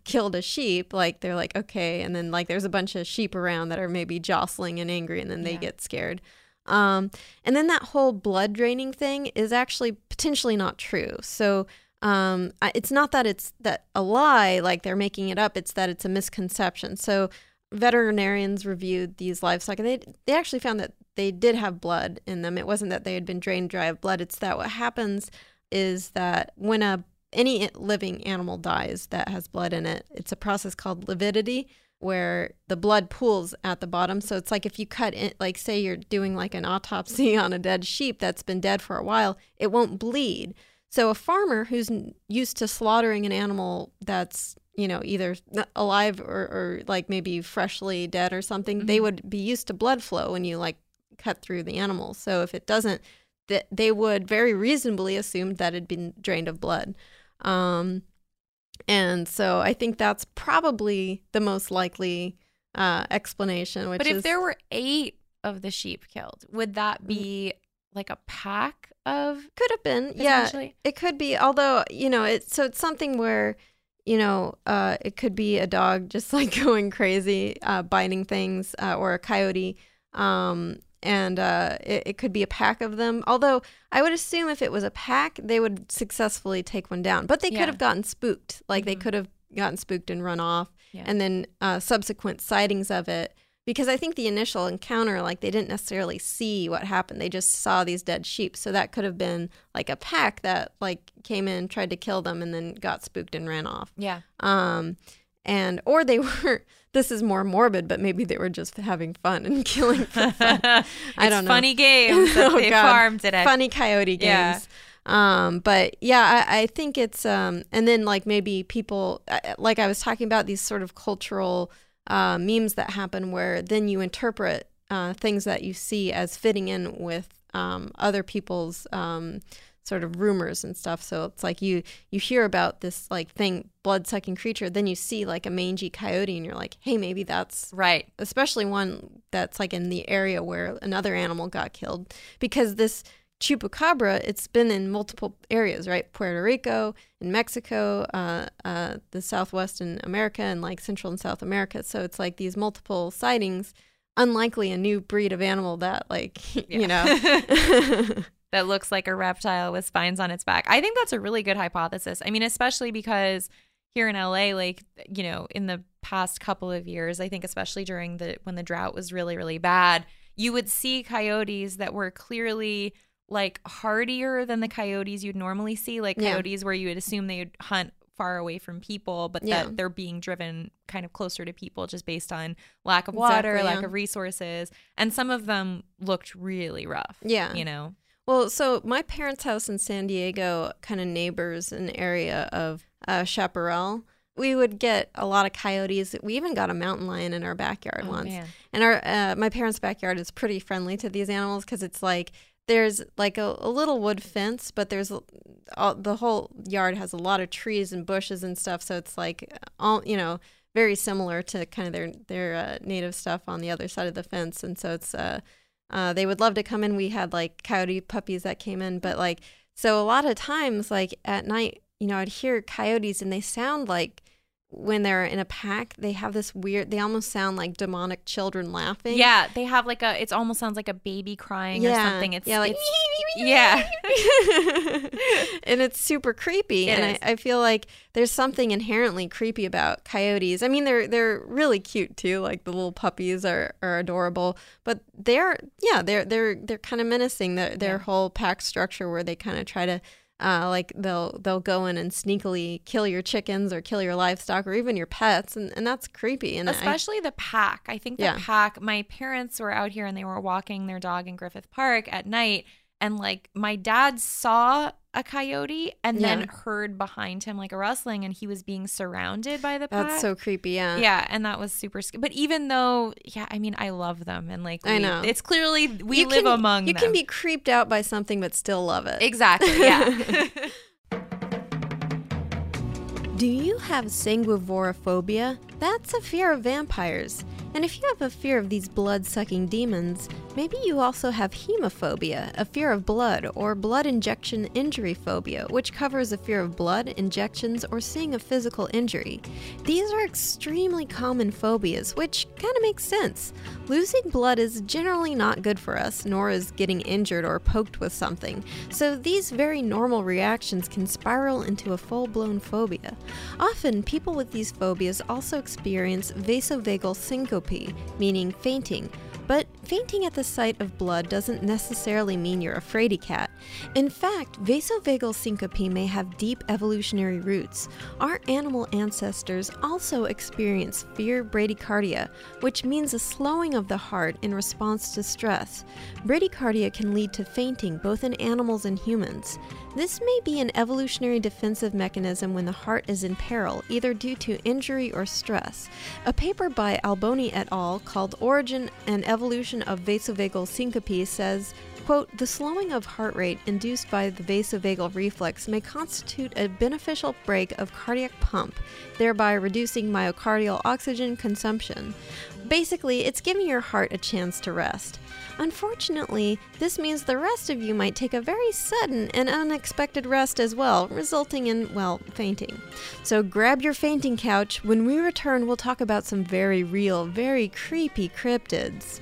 killed a sheep. Like they're like, okay, and then like there's a bunch of sheep around that are maybe jostling and angry, and then they get scared. And then that whole blood draining thing is actually potentially not true. So it's not that it's that a lie, like they're making it up. It's that it's a misconception. So veterinarians reviewed these livestock, and they actually found that they did have blood in them. It wasn't that they had been drained dry of blood. It's that what happens is that when a any living animal dies that has blood in it. It's a process called lividity, where the blood pools at the bottom. So it's like if you cut it, like say you're doing like an autopsy on a dead sheep that's been dead for a while, it won't bleed. So a farmer who's used to slaughtering an animal that's, you know, either alive or like maybe freshly dead or something, mm-hmm. they would be used to blood flow when you like cut through the animal. So if it doesn't, they would very reasonably assume that it'd been drained of blood. And so I think that's probably the most likely explanation. But if there were 8 of the sheep killed, would that be like a pack of? Could have been, yeah. It could be, although, you know, it's something where, you know, it could be a dog just like going crazy, biting things, or a coyote. And it could be a pack of them. Although I would assume if it was a pack, they would successfully take one down. But they could have gotten spooked. Like mm-hmm. they could have gotten spooked and run off. Yeah. And then subsequent sightings of it. Because I think the initial encounter, like they didn't necessarily see what happened. They just saw these dead sheep. So that could have been like a pack that like came in, tried to kill them, and then got spooked and ran off. Yeah. And or they were, this is more morbid, but maybe they were just having fun and killing for fun. I don't know. Funny games that they farmed today. Funny coyote games. Yeah. But yeah, I think it's, and then like maybe people, like I was talking about these sort of cultural memes that happen where then you interpret things that you see as fitting in with other people's sort of rumors and stuff. So it's like you hear about this like thing, blood-sucking creature, then you see like a mangy coyote and you're like, hey, maybe that's right, especially one that's like in the area where another animal got killed. Because this chupacabra, it's been in multiple areas, right? Puerto Rico, in Mexico, the Southwest in America, and like Central and South America. So it's like these multiple sightings, unlikely a new breed of animal that like, you know... that looks like a reptile with spines on its back. I think that's a really good hypothesis. I mean, especially because here in LA, like, you know, in the past couple of years, I think especially during when the drought was really, really bad, you would see coyotes that were clearly like hardier than the coyotes you'd normally see, like coyotes where you would assume they would hunt far away from people, but that they're being driven kind of closer to people just based on lack of water, lack of resources. And some of them looked really rough, you know? Well, so my parents' house in San Diego kind of neighbors an area of chaparral. We would get a lot of coyotes. We even got a mountain lion in our backyard once. Man. And my parents' backyard is pretty friendly to these animals because it's like there's like a little wood fence, but there's the whole yard has a lot of trees and bushes and stuff. So it's like, all, you know, very similar to kind of their native stuff on the other side of the fence. And so it's... they would love to come in. We had like coyote puppies that came in, but like, so a lot of times like at night, you know, I'd hear coyotes and they sound like when they're in a pack, they have this weird, they almost sound like demonic children laughing. Yeah. They have like it almost sounds like a baby crying or something. It's like, yeah. And it's super creepy. And I feel like there's something inherently creepy about coyotes. I mean, they're really cute too. Like the little puppies are adorable, but they're kind of menacing their whole pack structure where they kind of try to, like they'll go in and sneakily kill your chickens or kill your livestock or even your pets, and that's creepy. And especially the pack. I think the pack. My parents were out here and they were walking their dog in Griffith Park at night, and like my dad saw a coyote and then heard behind him like a rustling, and he was being surrounded by the pack. That's so creepy. Yeah, and that was super scary. But even though I mean, I love them, and like I know it's clearly we live among them. You can be creeped out by something but still love it. Exactly. Yeah. Do you have sanguivorophobia? That's a fear of vampires. And if you have a fear of these blood-sucking demons, maybe you also have hemophobia, a fear of blood, or blood injection injury phobia, which covers a fear of blood, injections, or seeing a physical injury. These are extremely common phobias, which kind of makes sense. Losing blood is generally not good for us, nor is getting injured or poked with something, so these very normal reactions can spiral into a full-blown phobia. Often, people with these phobias also experience vasovagal syncope, meaning fainting, but fainting at the sight of blood doesn't necessarily mean you're a fraidy cat. In fact, vasovagal syncope may have deep evolutionary roots. Our animal ancestors also experienced fear bradycardia, which means a slowing of the heart in response to stress. Bradycardia can lead to fainting both in animals and humans. This may be an evolutionary defensive mechanism when the heart is in peril, either due to injury or stress. A paper by Alboni et al. Called Origin and Evolution of Vasovagal Syncope says, quote, "The slowing of heart rate induced by the vasovagal reflex may constitute a beneficial break of cardiac pump, thereby reducing myocardial oxygen consumption." Basically, it's giving your heart a chance to rest. Unfortunately, this means the rest of you might take a very sudden and unexpected rest as well, resulting in, well, fainting. So grab your fainting couch. When we return, we'll talk about some very real, very creepy cryptids.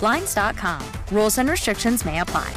Blinds.com. Rules and restrictions may apply.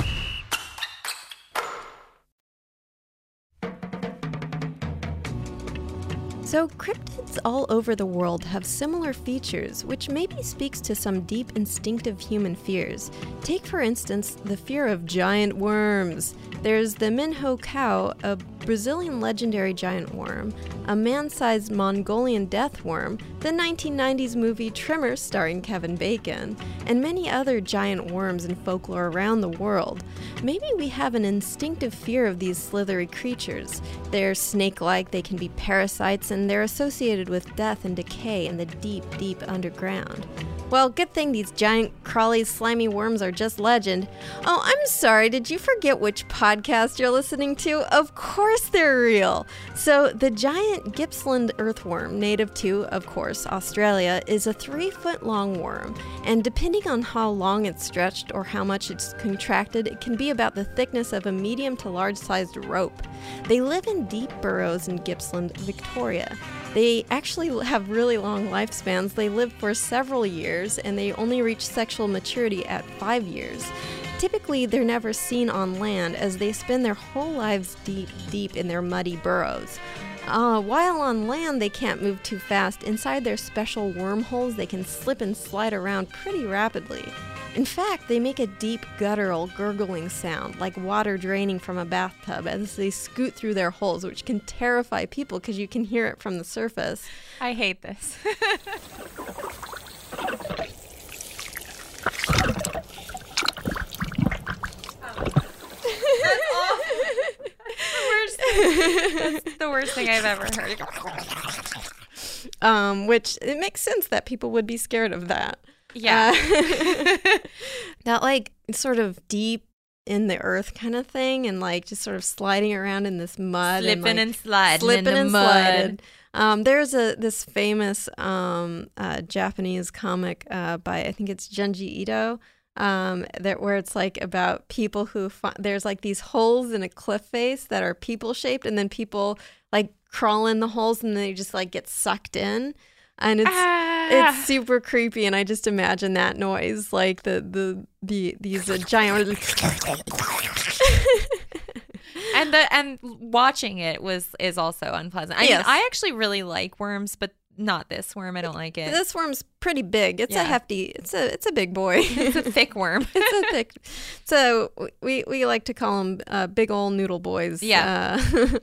So cryptids all over the world have similar features, which maybe speaks to some deep instinctive human fears. Take, for instance, the fear of giant worms. There's the Minho cow, a Brazilian legendary giant worm, a man-sized Mongolian death worm, the 1990s movie Tremor starring Kevin Bacon, and many other giant worms in folklore around the world. Maybe we have an instinctive fear of these slithery creatures. They're snake-like, they can be parasites, and they're associated with death and decay in the deep, deep underground. Well, good thing these giant, crawly, slimy worms are just legend. Oh, I'm sorry, did you forget which podcast you're listening to? Of course they're real! So, the giant Gippsland earthworm, native to, of course, Australia, is a 3-foot-long worm, and depending on how long it's stretched or how much it's contracted, it can be about the thickness of a medium to large-sized rope. They live in deep burrows in Gippsland, Victoria. They actually have really long lifespans. They live for several years, and they only reach sexual maturity at 5 years. Typically, they're never seen on land as they spend their whole lives deep, deep in their muddy burrows. While on land, they can't move too fast. Inside their special wormholes, they can slip and slide around pretty rapidly. In fact, they make a deep, guttural, gurgling sound, like water draining from a bathtub as they scoot through their holes, which can terrify people because you can hear it from the surface. I hate this. That's the worst thing I've ever heard. Which it makes sense that people would be scared of that. Yeah. That like sort of deep in the earth kind of thing, and like just sort of sliding around in this mud, slipping and sliding. There's this famous Japanese comic by I think it's Junji Ito. That where it's like about people who there's like these holes in a cliff face that are people shaped, and then people like crawl in the holes and they just like get sucked in, and it's super creepy. And I just imagine that noise, like these giant and watching it is also unpleasant. I mean, I actually really like worms, but not this worm. I don't like it. This worm's pretty big. It's a hefty. It's a big boy. It's a thick worm. It's a thick. So we like to call them big old noodle boys. Yeah. So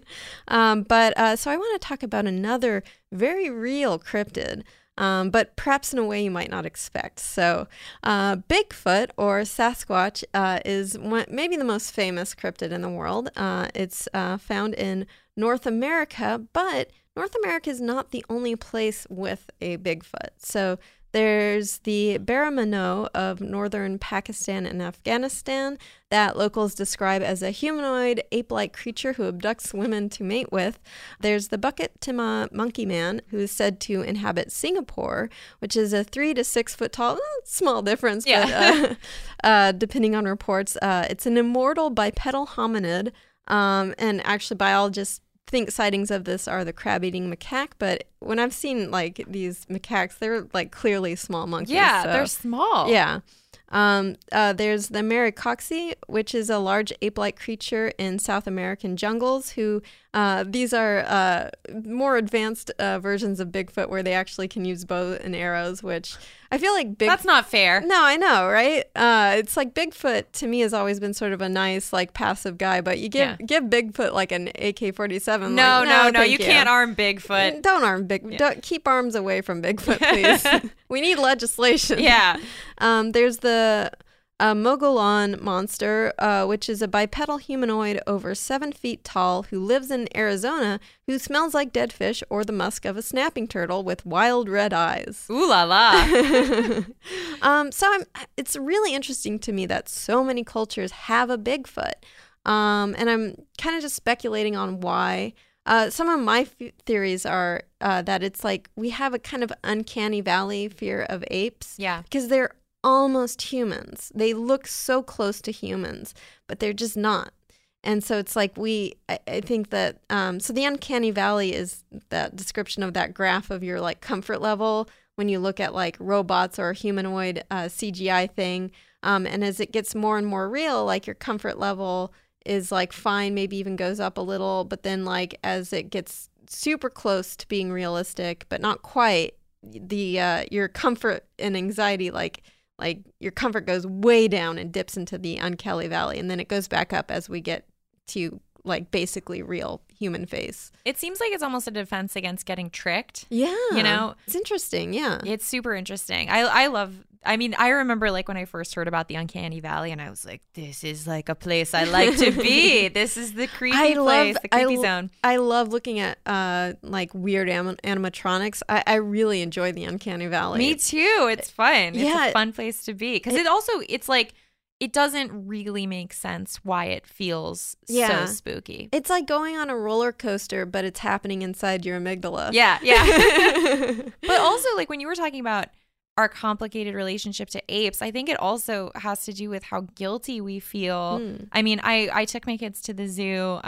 I want to talk about another very real cryptid, but perhaps in a way you might not expect. So Bigfoot or Sasquatch is maybe the most famous cryptid in the world. It's found in North America, but North America is not the only place with a Bigfoot. So there's the Barramano of northern Pakistan and Afghanistan that locals describe as a humanoid, ape-like creature who abducts women to mate with. There's the Bukit Timah monkey man, who is said to inhabit Singapore, which is a 3 to 6 foot tall, small difference, but depending on reports. It's an immortal bipedal hominid, and actually biologists think sightings of this are the crab-eating macaque, but when I've seen like these macaques, they're like clearly small monkeys. Yeah, so they're small. Yeah. There's the Maricoxi, which is a large ape-like creature in South American jungles, who these are more advanced versions of Bigfoot where they actually can use bows and arrows, which I feel like that's not fair. No, I know, right? It's like Bigfoot to me has always been sort of a nice, like, passive guy, but you give Bigfoot like an AK-47. No, like, no, you can't arm Bigfoot. Don't arm Bigfoot. Yeah. Don't keep arms away from Bigfoot, please. We need legislation. Yeah. There's the Mogollon monster, which is a bipedal humanoid over 7 feet tall who lives in Arizona, who smells like dead fish or the musk of a snapping turtle with wild red eyes. Ooh la la. It's really interesting to me that so many cultures have a Bigfoot. And I'm kind of just speculating on why. Some of my theories are that it's like we have a kind of uncanny valley fear of apes. Yeah. Because they're almost humans. They look so close to humans, but they're just not. And so it's like I think that, so the uncanny valley is that description of that graph of your like comfort level when you look at like robots or a humanoid CGI thing. And as it gets more and more real, like your comfort level is like fine, maybe even goes up a little, but then like as it gets super close to being realistic, but not quite, the your comfort and anxiety, like your comfort goes way down and dips into the uncanny valley, and then it goes back up as we get to like basically real human face. It seems like it's almost a defense against getting tricked. Yeah, you know, it's interesting. Yeah, it's super interesting. I love. I mean, I remember like when I first heard about the uncanny valley, and I was like, "This is like a place I like to be. This is the creepy place, the creepy zone." I love looking at like weird animatronics. I really enjoy the uncanny valley. Me too. It's fun. It's a fun place to be because it's like it doesn't really make sense why it feels so spooky. It's like going on a roller coaster, but it's happening inside your amygdala. Yeah, yeah. But also, like when you were talking about our complicated relationship to apes, I think it also has to do with how guilty we feel. I mean, I took my kids to the zoo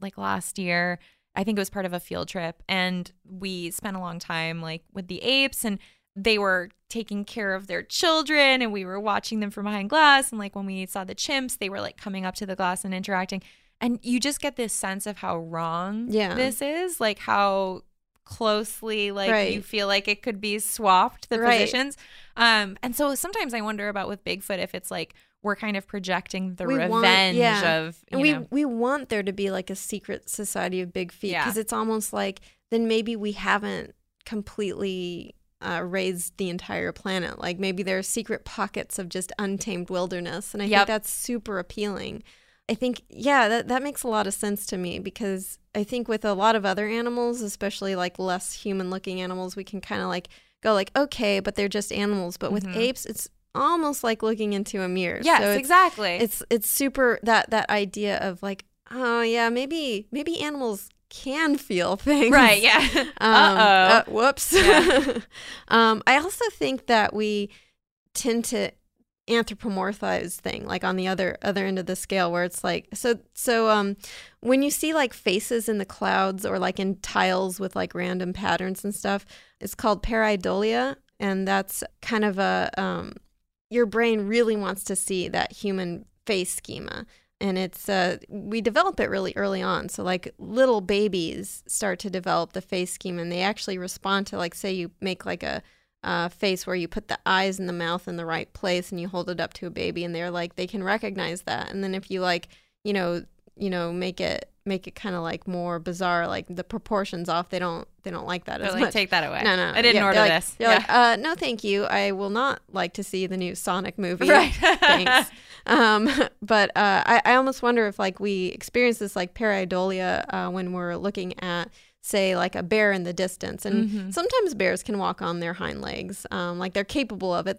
like last year. I think it was part of a field trip, and we spent a long time like with the apes, and they were taking care of their children, and we were watching them from behind glass, and like when we saw the chimps, they were like coming up to the glass and interacting, and you just get this sense of how wrong this is, like how closely, like you feel like it could be swapped, the positions. And so sometimes I wonder about with Bigfoot if it's like we're kind of projecting the revenge, and we want there to be like a secret society of big feet, because it's almost like then maybe we haven't completely raised the entire planet. Like maybe there are secret pockets of just untamed wilderness, and I think that's super appealing. I think, that makes a lot of sense to me, because I think with a lot of other animals, especially like less human-looking animals, we can kind of like go like, okay, but they're just animals. But with apes, it's almost like looking into a mirror. Yes, so it's, exactly. It's super, that idea of like, oh yeah, maybe animals can feel things. Right, yeah. Whoops. Yeah. I also think that we tend to anthropomorphized thing, like on the other end of the scale, where it's like so when you see like faces in the clouds or like in tiles with like random patterns and stuff, it's called pareidolia, and that's kind of a your brain really wants to see that human face schema, and it's we develop it really early on. So like little babies start to develop the face schema, and they actually respond to, like, say you make like a face where you put the eyes and the mouth in the right place and you hold it up to a baby, and they're like, they can recognize that. And then if you like, you know, make it kind of like more bizarre, like the proportions off, they don't like that as much. Take that away. No. I didn't order this. They're like, no, thank you. I will not like to see the new Sonic movie. Right. Thanks. But I almost wonder if like we experience this like pareidolia when we're looking at, say, like a bear in the distance, and sometimes bears can walk on their hind legs, like they're capable of it.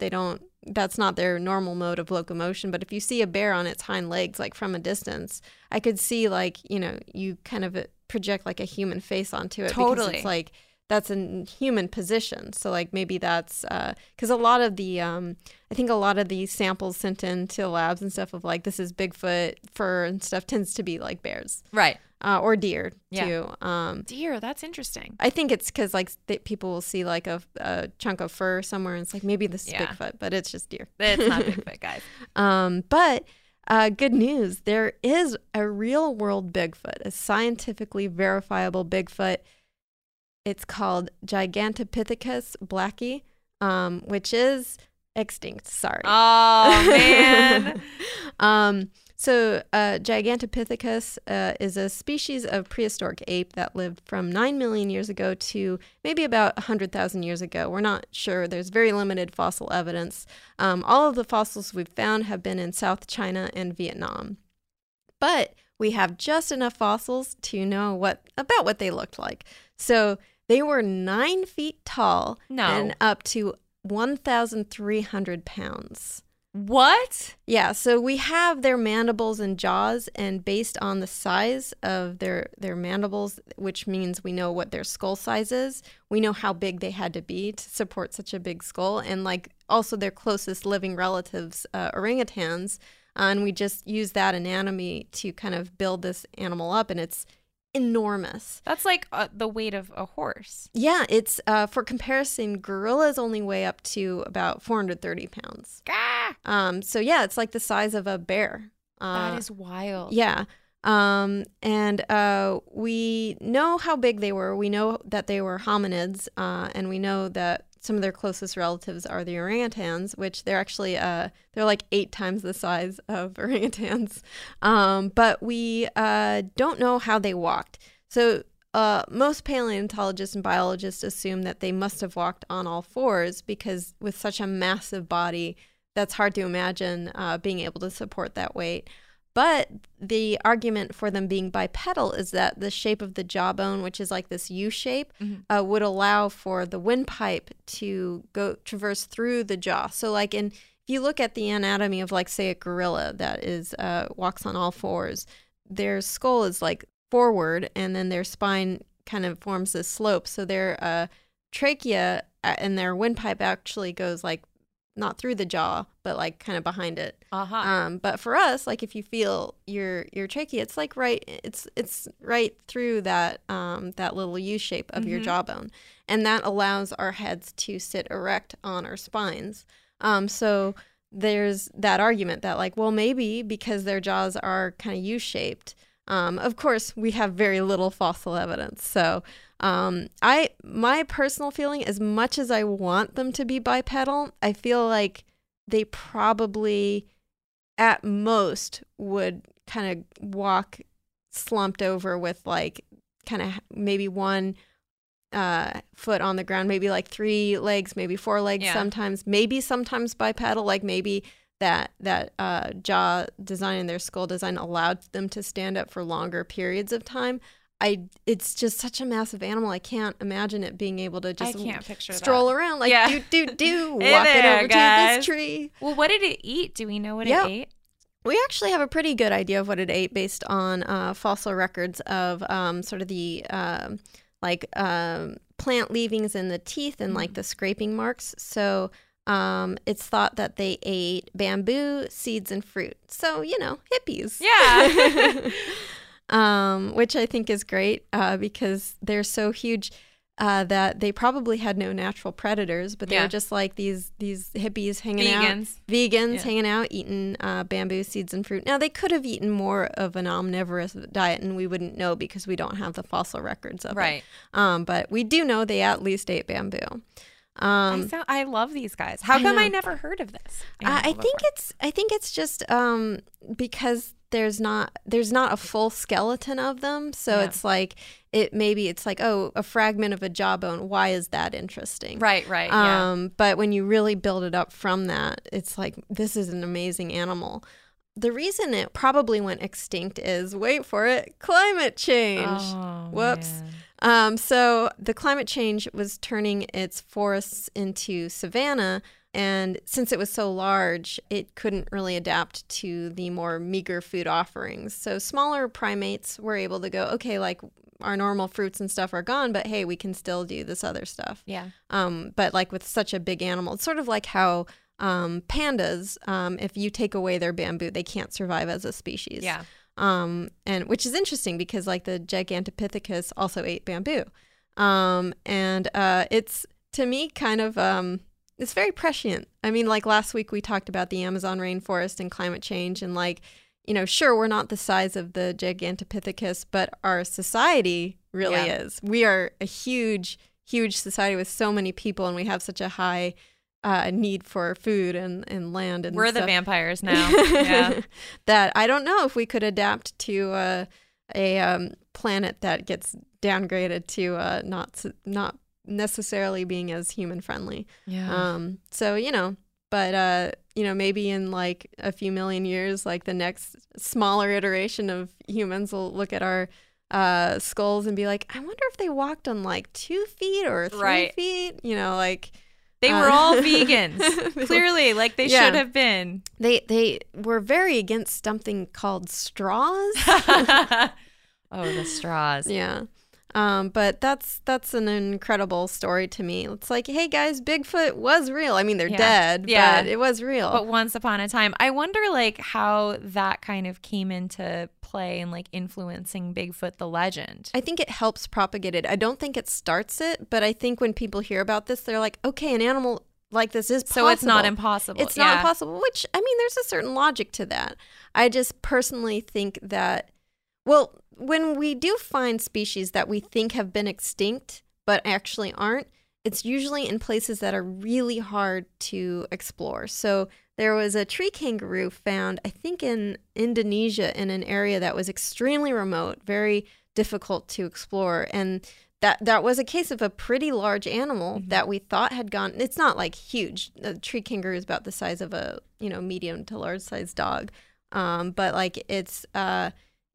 That's not their normal mode of locomotion. But if you see a bear on its hind legs, like from a distance, I could see, like, you know, you kind of project like a human face onto it. Totally. Because it's like that's a human position. So like maybe that's because I think a lot of the samples sent into labs and stuff of like, this is Bigfoot fur and stuff, tends to be like bears, right? Or deer too. Deer, that's interesting. I think it's because like people will see like a chunk of fur somewhere, and it's like, maybe this is Bigfoot, but it's just deer. It's not Bigfoot, guys. But good news, there is a real world Bigfoot, a scientifically verifiable Bigfoot. It's called Gigantopithecus blackie, which is extinct. Sorry. Oh, man. So Gigantopithecus is a species of prehistoric ape that lived from 9 million years ago to maybe about 100,000 years ago. We're not sure. There's very limited fossil evidence. All of the fossils we've found have been in South China and Vietnam. But we have just enough fossils to know about what they looked like. So they were 9 feet tall and up to 1,300 pounds. What? Yeah, so we have their mandibles and jaws, and based on the size of their mandibles, which means we know what their skull size is, we know how big they had to be to support such a big skull, and like also their closest living relatives, orangutans, and we just use that anatomy to kind of build this animal up, and it's enormous. That's like the weight of a horse. Yeah, it's for comparison, gorillas only weigh up to about 430 pounds. Ah! So yeah, it's like the size of a bear. That is wild. Yeah. And we know how big they were. We know that they were hominids, and we know that some of their closest relatives are the orangutans, which they're actually they're like 8 times the size of orangutans. But we don't know how they walked. So most paleontologists and biologists assume that they must have walked on all fours, because with such a massive body, that's hard to imagine being able to support that weight. But the argument for them being bipedal is that the shape of the jawbone, which is like this U shape, would allow for the windpipe to go traverse through the jaw. So like if you look at the anatomy of like, say, a gorilla that is walks on all fours, their skull is like forward, and then their spine kind of forms this slope. So their trachea and their windpipe actually goes like, not through the jaw, but like kind of behind it. But for us, like if you feel your trachea, it's like right, it's right through that that little U shape of your jawbone, and that allows our heads to sit erect on our spines. So there's that argument that like, well, maybe because their jaws are kind of U shaped, Of course, we have very little fossil evidence. So my personal feeling, as much as I want them to be bipedal, I feel like they probably at most would kind of walk slumped over with like kind of maybe one foot on the ground, maybe like three legs, maybe four legs, yeah. sometimes bipedal, like maybe that jaw design and their skull design allowed them to stand up for longer periods of time. It's just such a massive animal. I can't imagine it being able to just stroll that. Around like yeah. do walk it over guys. To this tree. Well, what did it eat? Do we know what yeah. it ate? We actually have a pretty good idea of what it ate based on fossil records of sort of the plant leavings in the teeth and like the scraping marks. So it's thought that they ate bamboo, seeds, and fruit. So, you know, hippies. Yeah. Which I think is great because they're so huge that they probably had no natural predators, but they yeah. were just like these hippies hanging out, vegans yeah. hanging out, eating bamboo, seeds, and fruit. Now, they could have eaten more of an omnivorous diet, and we wouldn't know because we don't have the fossil records of right. it. But we do know they at least ate bamboo. I love these guys. How come I never heard of this? I think it's just because there's not a full skeleton of them, so yeah. it's like a fragment of a jawbone. Why is that interesting? Right. Yeah. But when you really build it up from that, it's like this is an amazing animal. The reason it probably went extinct is, wait for it, climate change. Oh, whoops. Man. So the climate change was turning its forests into savanna, and since it was so large, it couldn't really adapt to the more meager food offerings. So smaller primates were able to go, okay, like our normal fruits and stuff are gone, but hey, we can still do this other stuff. Yeah. But like with such a big animal, it's sort of like how pandas, if you take away their bamboo, they can't survive as a species. Yeah. And which is interesting because like the Gigantopithecus also ate bamboo. And it's to me kind of, it's very prescient. I mean, like last week we talked about the Amazon rainforest and climate change and like, you know, sure, we're not the size of the Gigantopithecus, but our society really yeah. is. We are a huge, huge society with so many people and we have such a high need for food and land and we're stuff. The vampires now. Yeah. That I don't know if we could adapt to a planet that gets downgraded to not necessarily being as human friendly. Yeah. So you know, but you know, maybe in like a few million years, like the next smaller iteration of humans will look at our skulls and be like, I wonder if they walked on like 2 feet or 3 feet. You know, like. They were all vegans, clearly, like they yeah. should have been. They were very against something called straws. Oh, the straws. Yeah. But that's an incredible story to me. It's like, hey, guys, Bigfoot was real. I mean, they're yeah. dead, yeah. but it was real. But once upon a time. I wonder, like, how that kind of came into play and, like, influencing Bigfoot the legend. I think it helps propagate it. I don't think it starts it, but I think when people hear about this, they're like, okay, an animal like this is possible. So it's not impossible. It's yeah. not impossible, which, I mean, there's a certain logic to that. I just personally think that, well, when we do find species that we think have been extinct but actually aren't, it's usually in places that are really hard to explore. So there was a tree kangaroo found, I think, in Indonesia in an area that was extremely remote, very difficult to explore. And that was a case of a pretty large animal mm-hmm. that we thought had gone. It's not like huge. A tree kangaroo is about the size of a, you know, medium to large size dog. But like it's...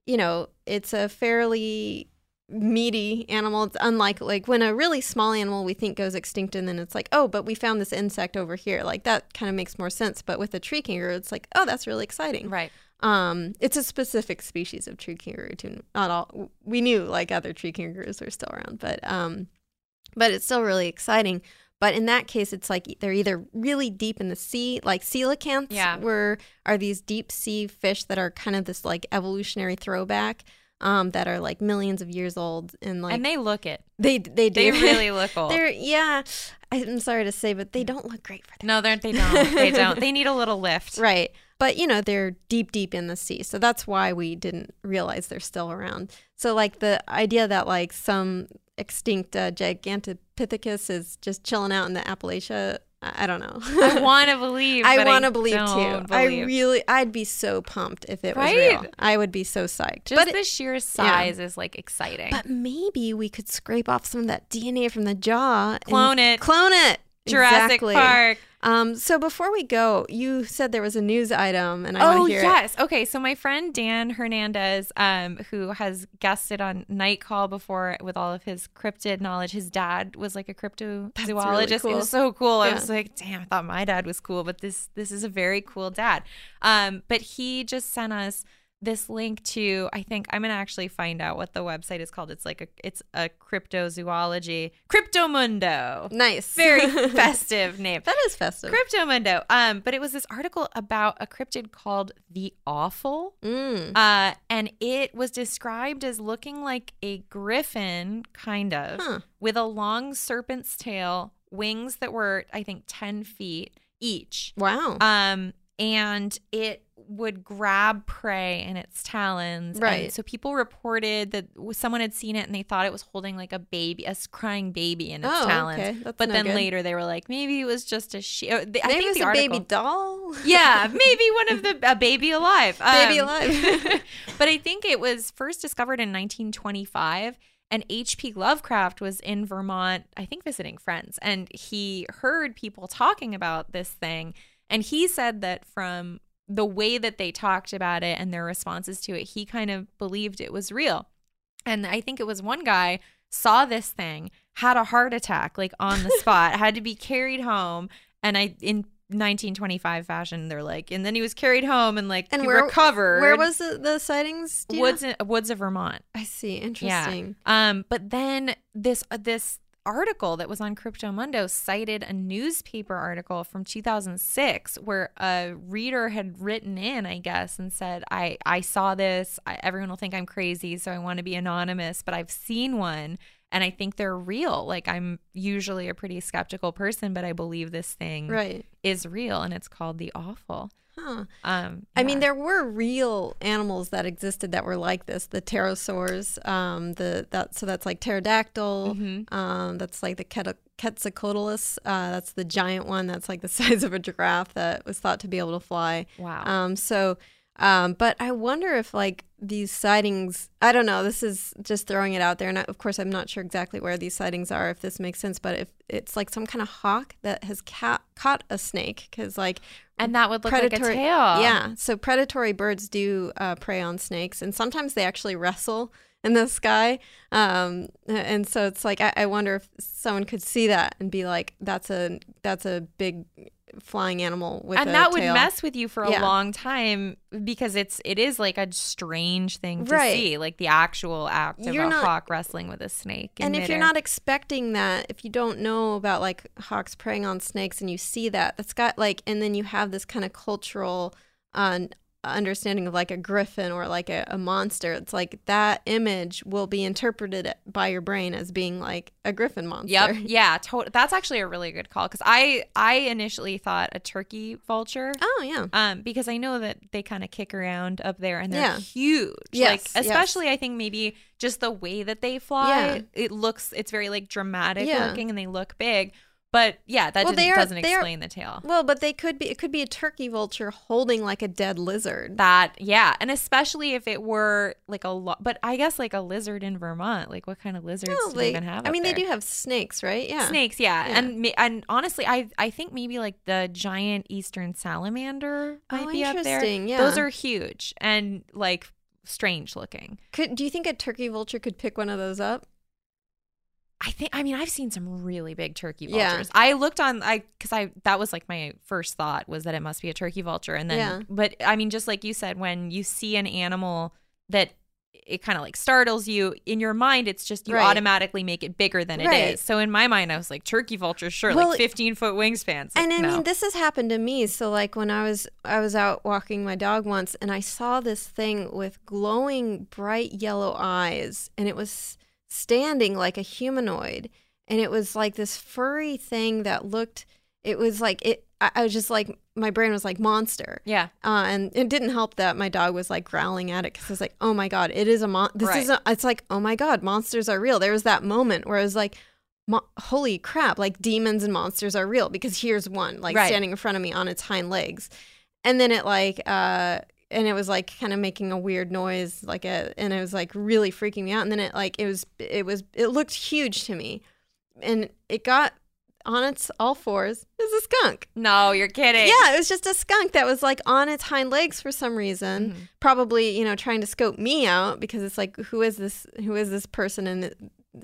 you know, it's a fairly meaty animal. It's unlike like when a really small animal we think goes extinct and then it's like, oh, but we found this insect over here. Like that kind of makes more sense. But with a tree kangaroo, it's like, oh, that's really exciting. Right. It's a specific species of tree kangaroo too. Not all. We knew like other tree kangaroos are still around, but it's still really exciting. But in that case, it's like they're either really deep in the sea, like coelacanths yeah. are these deep sea fish that are kind of this like evolutionary throwback that are like millions of years old. And like, and they look it. They do. They really look old. They're, yeah. I'm sorry to say, but they don't look great for them. No, they don't. They don't. They need a little lift. Right. But, you know, they're deep, deep in the sea. So that's why we didn't realize they're still around. So, like, the idea that, like, some extinct Gigantopithecus is just chilling out in the Appalachia, I don't know. I want to believe. I want to believe, too. I'd be so pumped if it was real. I would be so psyched. Just the sheer size is, like, exciting. But maybe we could scrape off some of that DNA from the jaw. Clone it. Jurassic Park. So before we go, you said there was a news item, and I want to hear it. Okay, so my friend Dan Hernandez, who has guested on Night Call before with all of his cryptid knowledge, his dad was like a cryptozoologist. Really cool. It was so cool. Yeah. I was like, damn, I thought my dad was cool, but this is a very cool dad. But he just sent us this link to, I think I'm going to actually find out what the website is called. It's like it's a cryptozoology. Cryptomundo. Nice. Very festive name. That is festive. Cryptomundo. But it was this article about a cryptid called The Awful. And it was described as looking like a griffin, kind of, with a long serpent's tail, wings that were, I think, 10 feet each. Wow. And it would grab prey in its talons. Right. And so people reported that someone had seen it and they thought it was holding like a crying baby in its talons. Okay. Later they were like, maybe it was just a she. Maybe it was a baby doll. Yeah, maybe a baby alive. Baby alive. But I think it was first discovered in 1925. And H.P. Lovecraft was in Vermont, I think visiting friends. And he heard people talking about this thing. And he said that from the way that they talked about it and their responses to it, he kind of believed it was real. And I think it was one guy saw this thing, had a heart attack, like on the spot, had to be carried home. And in 1925 fashion, they're like, and then he was carried home and like he recovered. Where was the sightings? Woods of Vermont. I see. Interesting. Yeah. But then this article that was on Cryptomundo cited a newspaper article from 2006 where a reader had written in, I guess, and said, I saw this. Everyone will think I'm crazy, so I want to be anonymous, but I've seen one and I think they're real. Like, I'm usually a pretty skeptical person, but I believe this thing is real, and it's called The Awful. Huh. I mean, there were real animals that existed that were like this. The pterosaurs, that's like pterodactyl. Mm-hmm. That's like the Quetzalcoatlus. That's the giant one. That's like the size of a giraffe that was thought to be able to fly. Wow. But I wonder if like these sightings. I don't know. This is just throwing it out there, and of course, I'm not sure exactly where these sightings are. If this makes sense, but if it's like some kind of hawk that has caught a snake, because like. And that would look like a tail. Yeah. So predatory birds do prey on snakes. And sometimes they actually wrestle in the sky. And so it's like, I wonder if someone could see that and be like, that's a big flying animal with a tail. And that would mess with you for a long time because it is like a strange thing to see, like the actual act of a hawk wrestling with a snake. And if you're not expecting that, if you don't know about like hawks preying on snakes and you see that's got like, and then you have this kind of cultural understanding of like a griffin or like a monster, it's like that image will be interpreted by your brain as being like a griffin monster. Yep. Yeah, that's actually a really good call because I initially thought a turkey vulture. Oh, yeah. Because I know that they kind of kick around up there and they're huge. Yes, like especially I think maybe just the way that they fly, it's very like dramatic looking and they look big. But yeah, doesn't explain the tail. Well, but it could be a turkey vulture holding like a dead lizard. And especially if it were like but I guess like a lizard in Vermont, like what kind of lizards do they even have? I mean, they do have snakes, right? Yeah. Snakes, yeah. And honestly, I think maybe like the giant eastern salamander might be up there. Interesting. Yeah. Those are huge and like strange looking. Do you think a turkey vulture could pick one of those up? I've seen some really big turkey vultures. Yeah. That was like my first thought was that it must be a turkey vulture. And then, but I mean, just like you said, when you see an animal that it kind of like startles you in your mind, it's just you automatically make it bigger than it is. So in my mind, I was like, turkey vultures, sure, like 15-foot wingspans. Like, and I mean, this has happened to me. So like when I was out walking my dog once and I saw this thing with glowing bright yellow eyes and it was standing like a humanoid, and it was like this furry thing that looked, it was like it I was just like, my brain was like, monster. Yeah. And it didn't help that my dog was like growling at it, because I was like, oh my God, it is a monster. This is, it's like, oh my God, monsters are real. There was that moment where I was like, holy crap, like demons and monsters are real, because here's one like standing in front of me on its hind legs. And then it like, and it was like kind of making a weird noise, like a, and it was like really freaking me out. And then it like, it looked huge to me, and it got on its all fours. It was a skunk. No, you're kidding. Yeah, it was just a skunk that was like on its hind legs for some reason, probably, you know, trying to scope me out, because it's like, who is this person and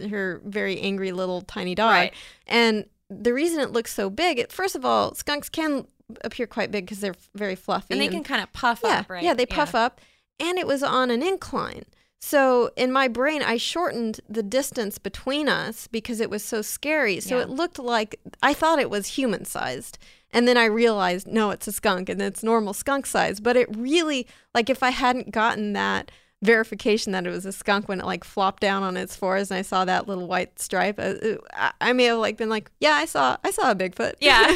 her very angry little tiny dog. Right. And the reason it looks so big, first of all, skunks can appear quite big because they're very fluffy. And they can kind of puff up, right? Yeah, they puff up. And it was on an incline. So in my brain, I shortened the distance between us because it was so scary. So it looked like, I thought it was human-sized. And then I realized, no, it's a skunk, and it's normal skunk size. But it really, like, if I hadn't gotten that verification that it was a skunk when it like flopped down on its fours and I saw that little white stripe, I may have like been like, yeah, I saw a Bigfoot. Yeah.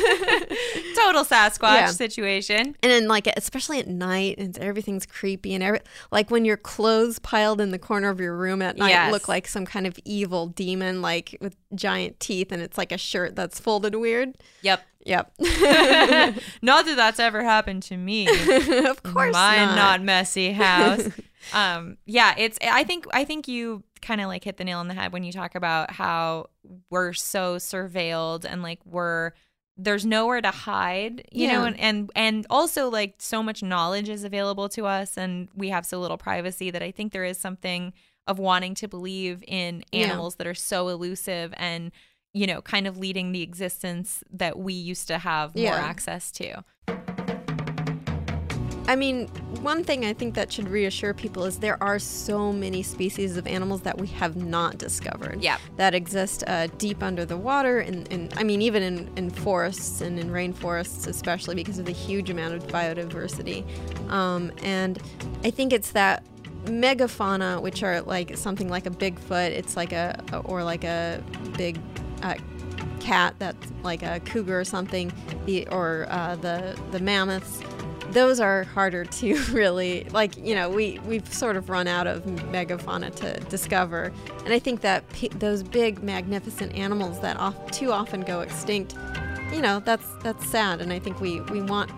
Total Sasquatch situation. And then like, especially at night, and everything's creepy, and like when your clothes piled in the corner of your room at night look like some kind of evil demon, like with giant teeth, and it's like a shirt that's folded weird. Yep. Not that that's ever happened to me. Of course not messy house. I think you kind of like hit the nail on the head when you talk about how we're so surveilled, and like there's nowhere to hide, you know, and also like so much knowledge is available to us, and we have so little privacy, that I think there is something of wanting to believe in animals that are so elusive, and, you know, kind of leading the existence that we used to have more access to. I mean, one thing I think that should reassure people is there are so many species of animals that we have not discovered that exist deep under the water, and I mean, even in forests and in rainforests, especially because of the huge amount of biodiversity. And I think it's that megafauna, which are like something like a Bigfoot, it's like a big cat that's like a cougar or something, or the mammoths. Those are harder to really, like, you know, we've sort of run out of megafauna to discover. And I think that those big, magnificent animals that too often go extinct, you know, that's sad. And I think we want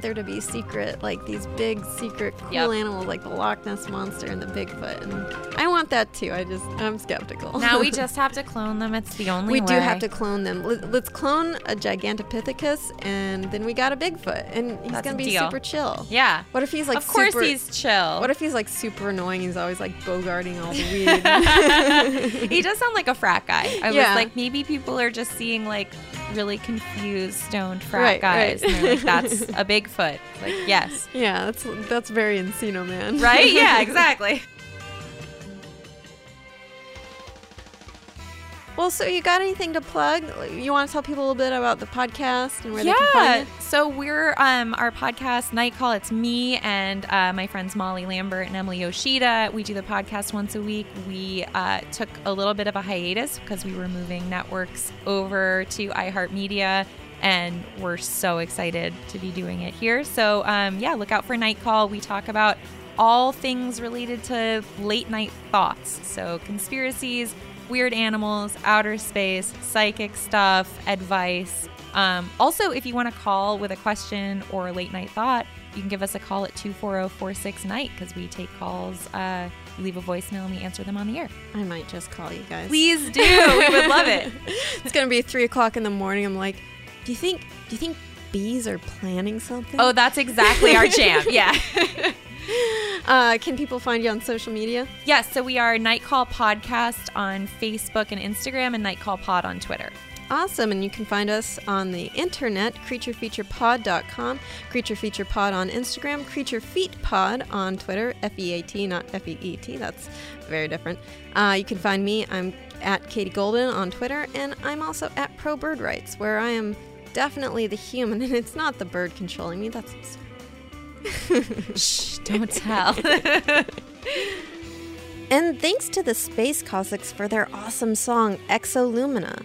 there to be secret, like these big secret cool animals like the Loch Ness Monster and the Bigfoot, and I want that too. I'm skeptical. Now we just have to clone them. It's the only way. We do have to clone them. Let's clone a Gigantopithecus, and then we got a Bigfoot, and he's gonna be super chill. Yeah. What if he's like, of course he's chill. What if he's like super annoying? He's always like bogarting all the weed. He does sound like a frat guy. I was like, maybe people are just seeing like really confused, stoned frat guys. Right. And they're like, that's a Bigfoot. Like, yes. Yeah, that's very Encino Man. Right? Yeah, exactly. Well, so you got anything to plug? You want to tell people a little bit about the podcast and where they can find it? Yeah, so we're our podcast, Night Call. It's me and my friends Molly Lambert and Emily Yoshida. We do the podcast once a week. We took a little bit of a hiatus because we were moving networks over to iHeartRadio, and we're so excited to be doing it here. So, look out for Night Call. We talk about all things related to late-night thoughts, so conspiracies, weird animals, outer space, psychic stuff, advice. Also, if you want to call with a question or a late night thought, you can give us a call at 240-46-NIGHT, because we take calls. You leave a voicemail and we answer them on the air. I might just call you guys. Please do. We would love it. It's going to be 3 o'clock in the morning. I'm like, do you think bees are planning something? Oh, that's exactly our jam. Yeah. Can people find you on social media? Yes, so we are Night Call Podcast on Facebook and Instagram, and Night Call Pod on Twitter. Awesome, and you can find us on the internet, creaturefeaturepod.com, creaturefeaturepod on Instagram, creaturefeatpod on Twitter, F-E-A-T, not F-E-E-T, that's very different. You can find me, I'm at Katie Golden on Twitter, and I'm also at Pro Bird Rights, where I am definitely the human, and it's not the bird controlling me, that's absurd. Shh, don't tell. And thanks to the Space Cossacks for their awesome song, Exolumina.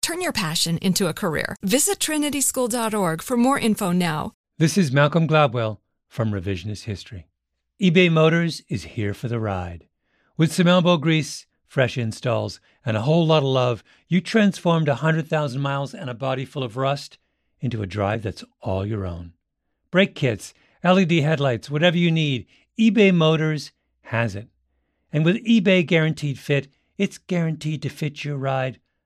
Turn your passion into a career. Visit trinityschool.org for more info now. This is Malcolm Gladwell from Revisionist History. eBay Motors is here for the ride. With some elbow grease, fresh installs, and a whole lot of love, you transformed 100,000 miles and a body full of rust into a drive that's all your own. Brake kits, LED headlights, whatever you need, eBay Motors has it. And with eBay Guaranteed Fit, it's guaranteed to fit your ride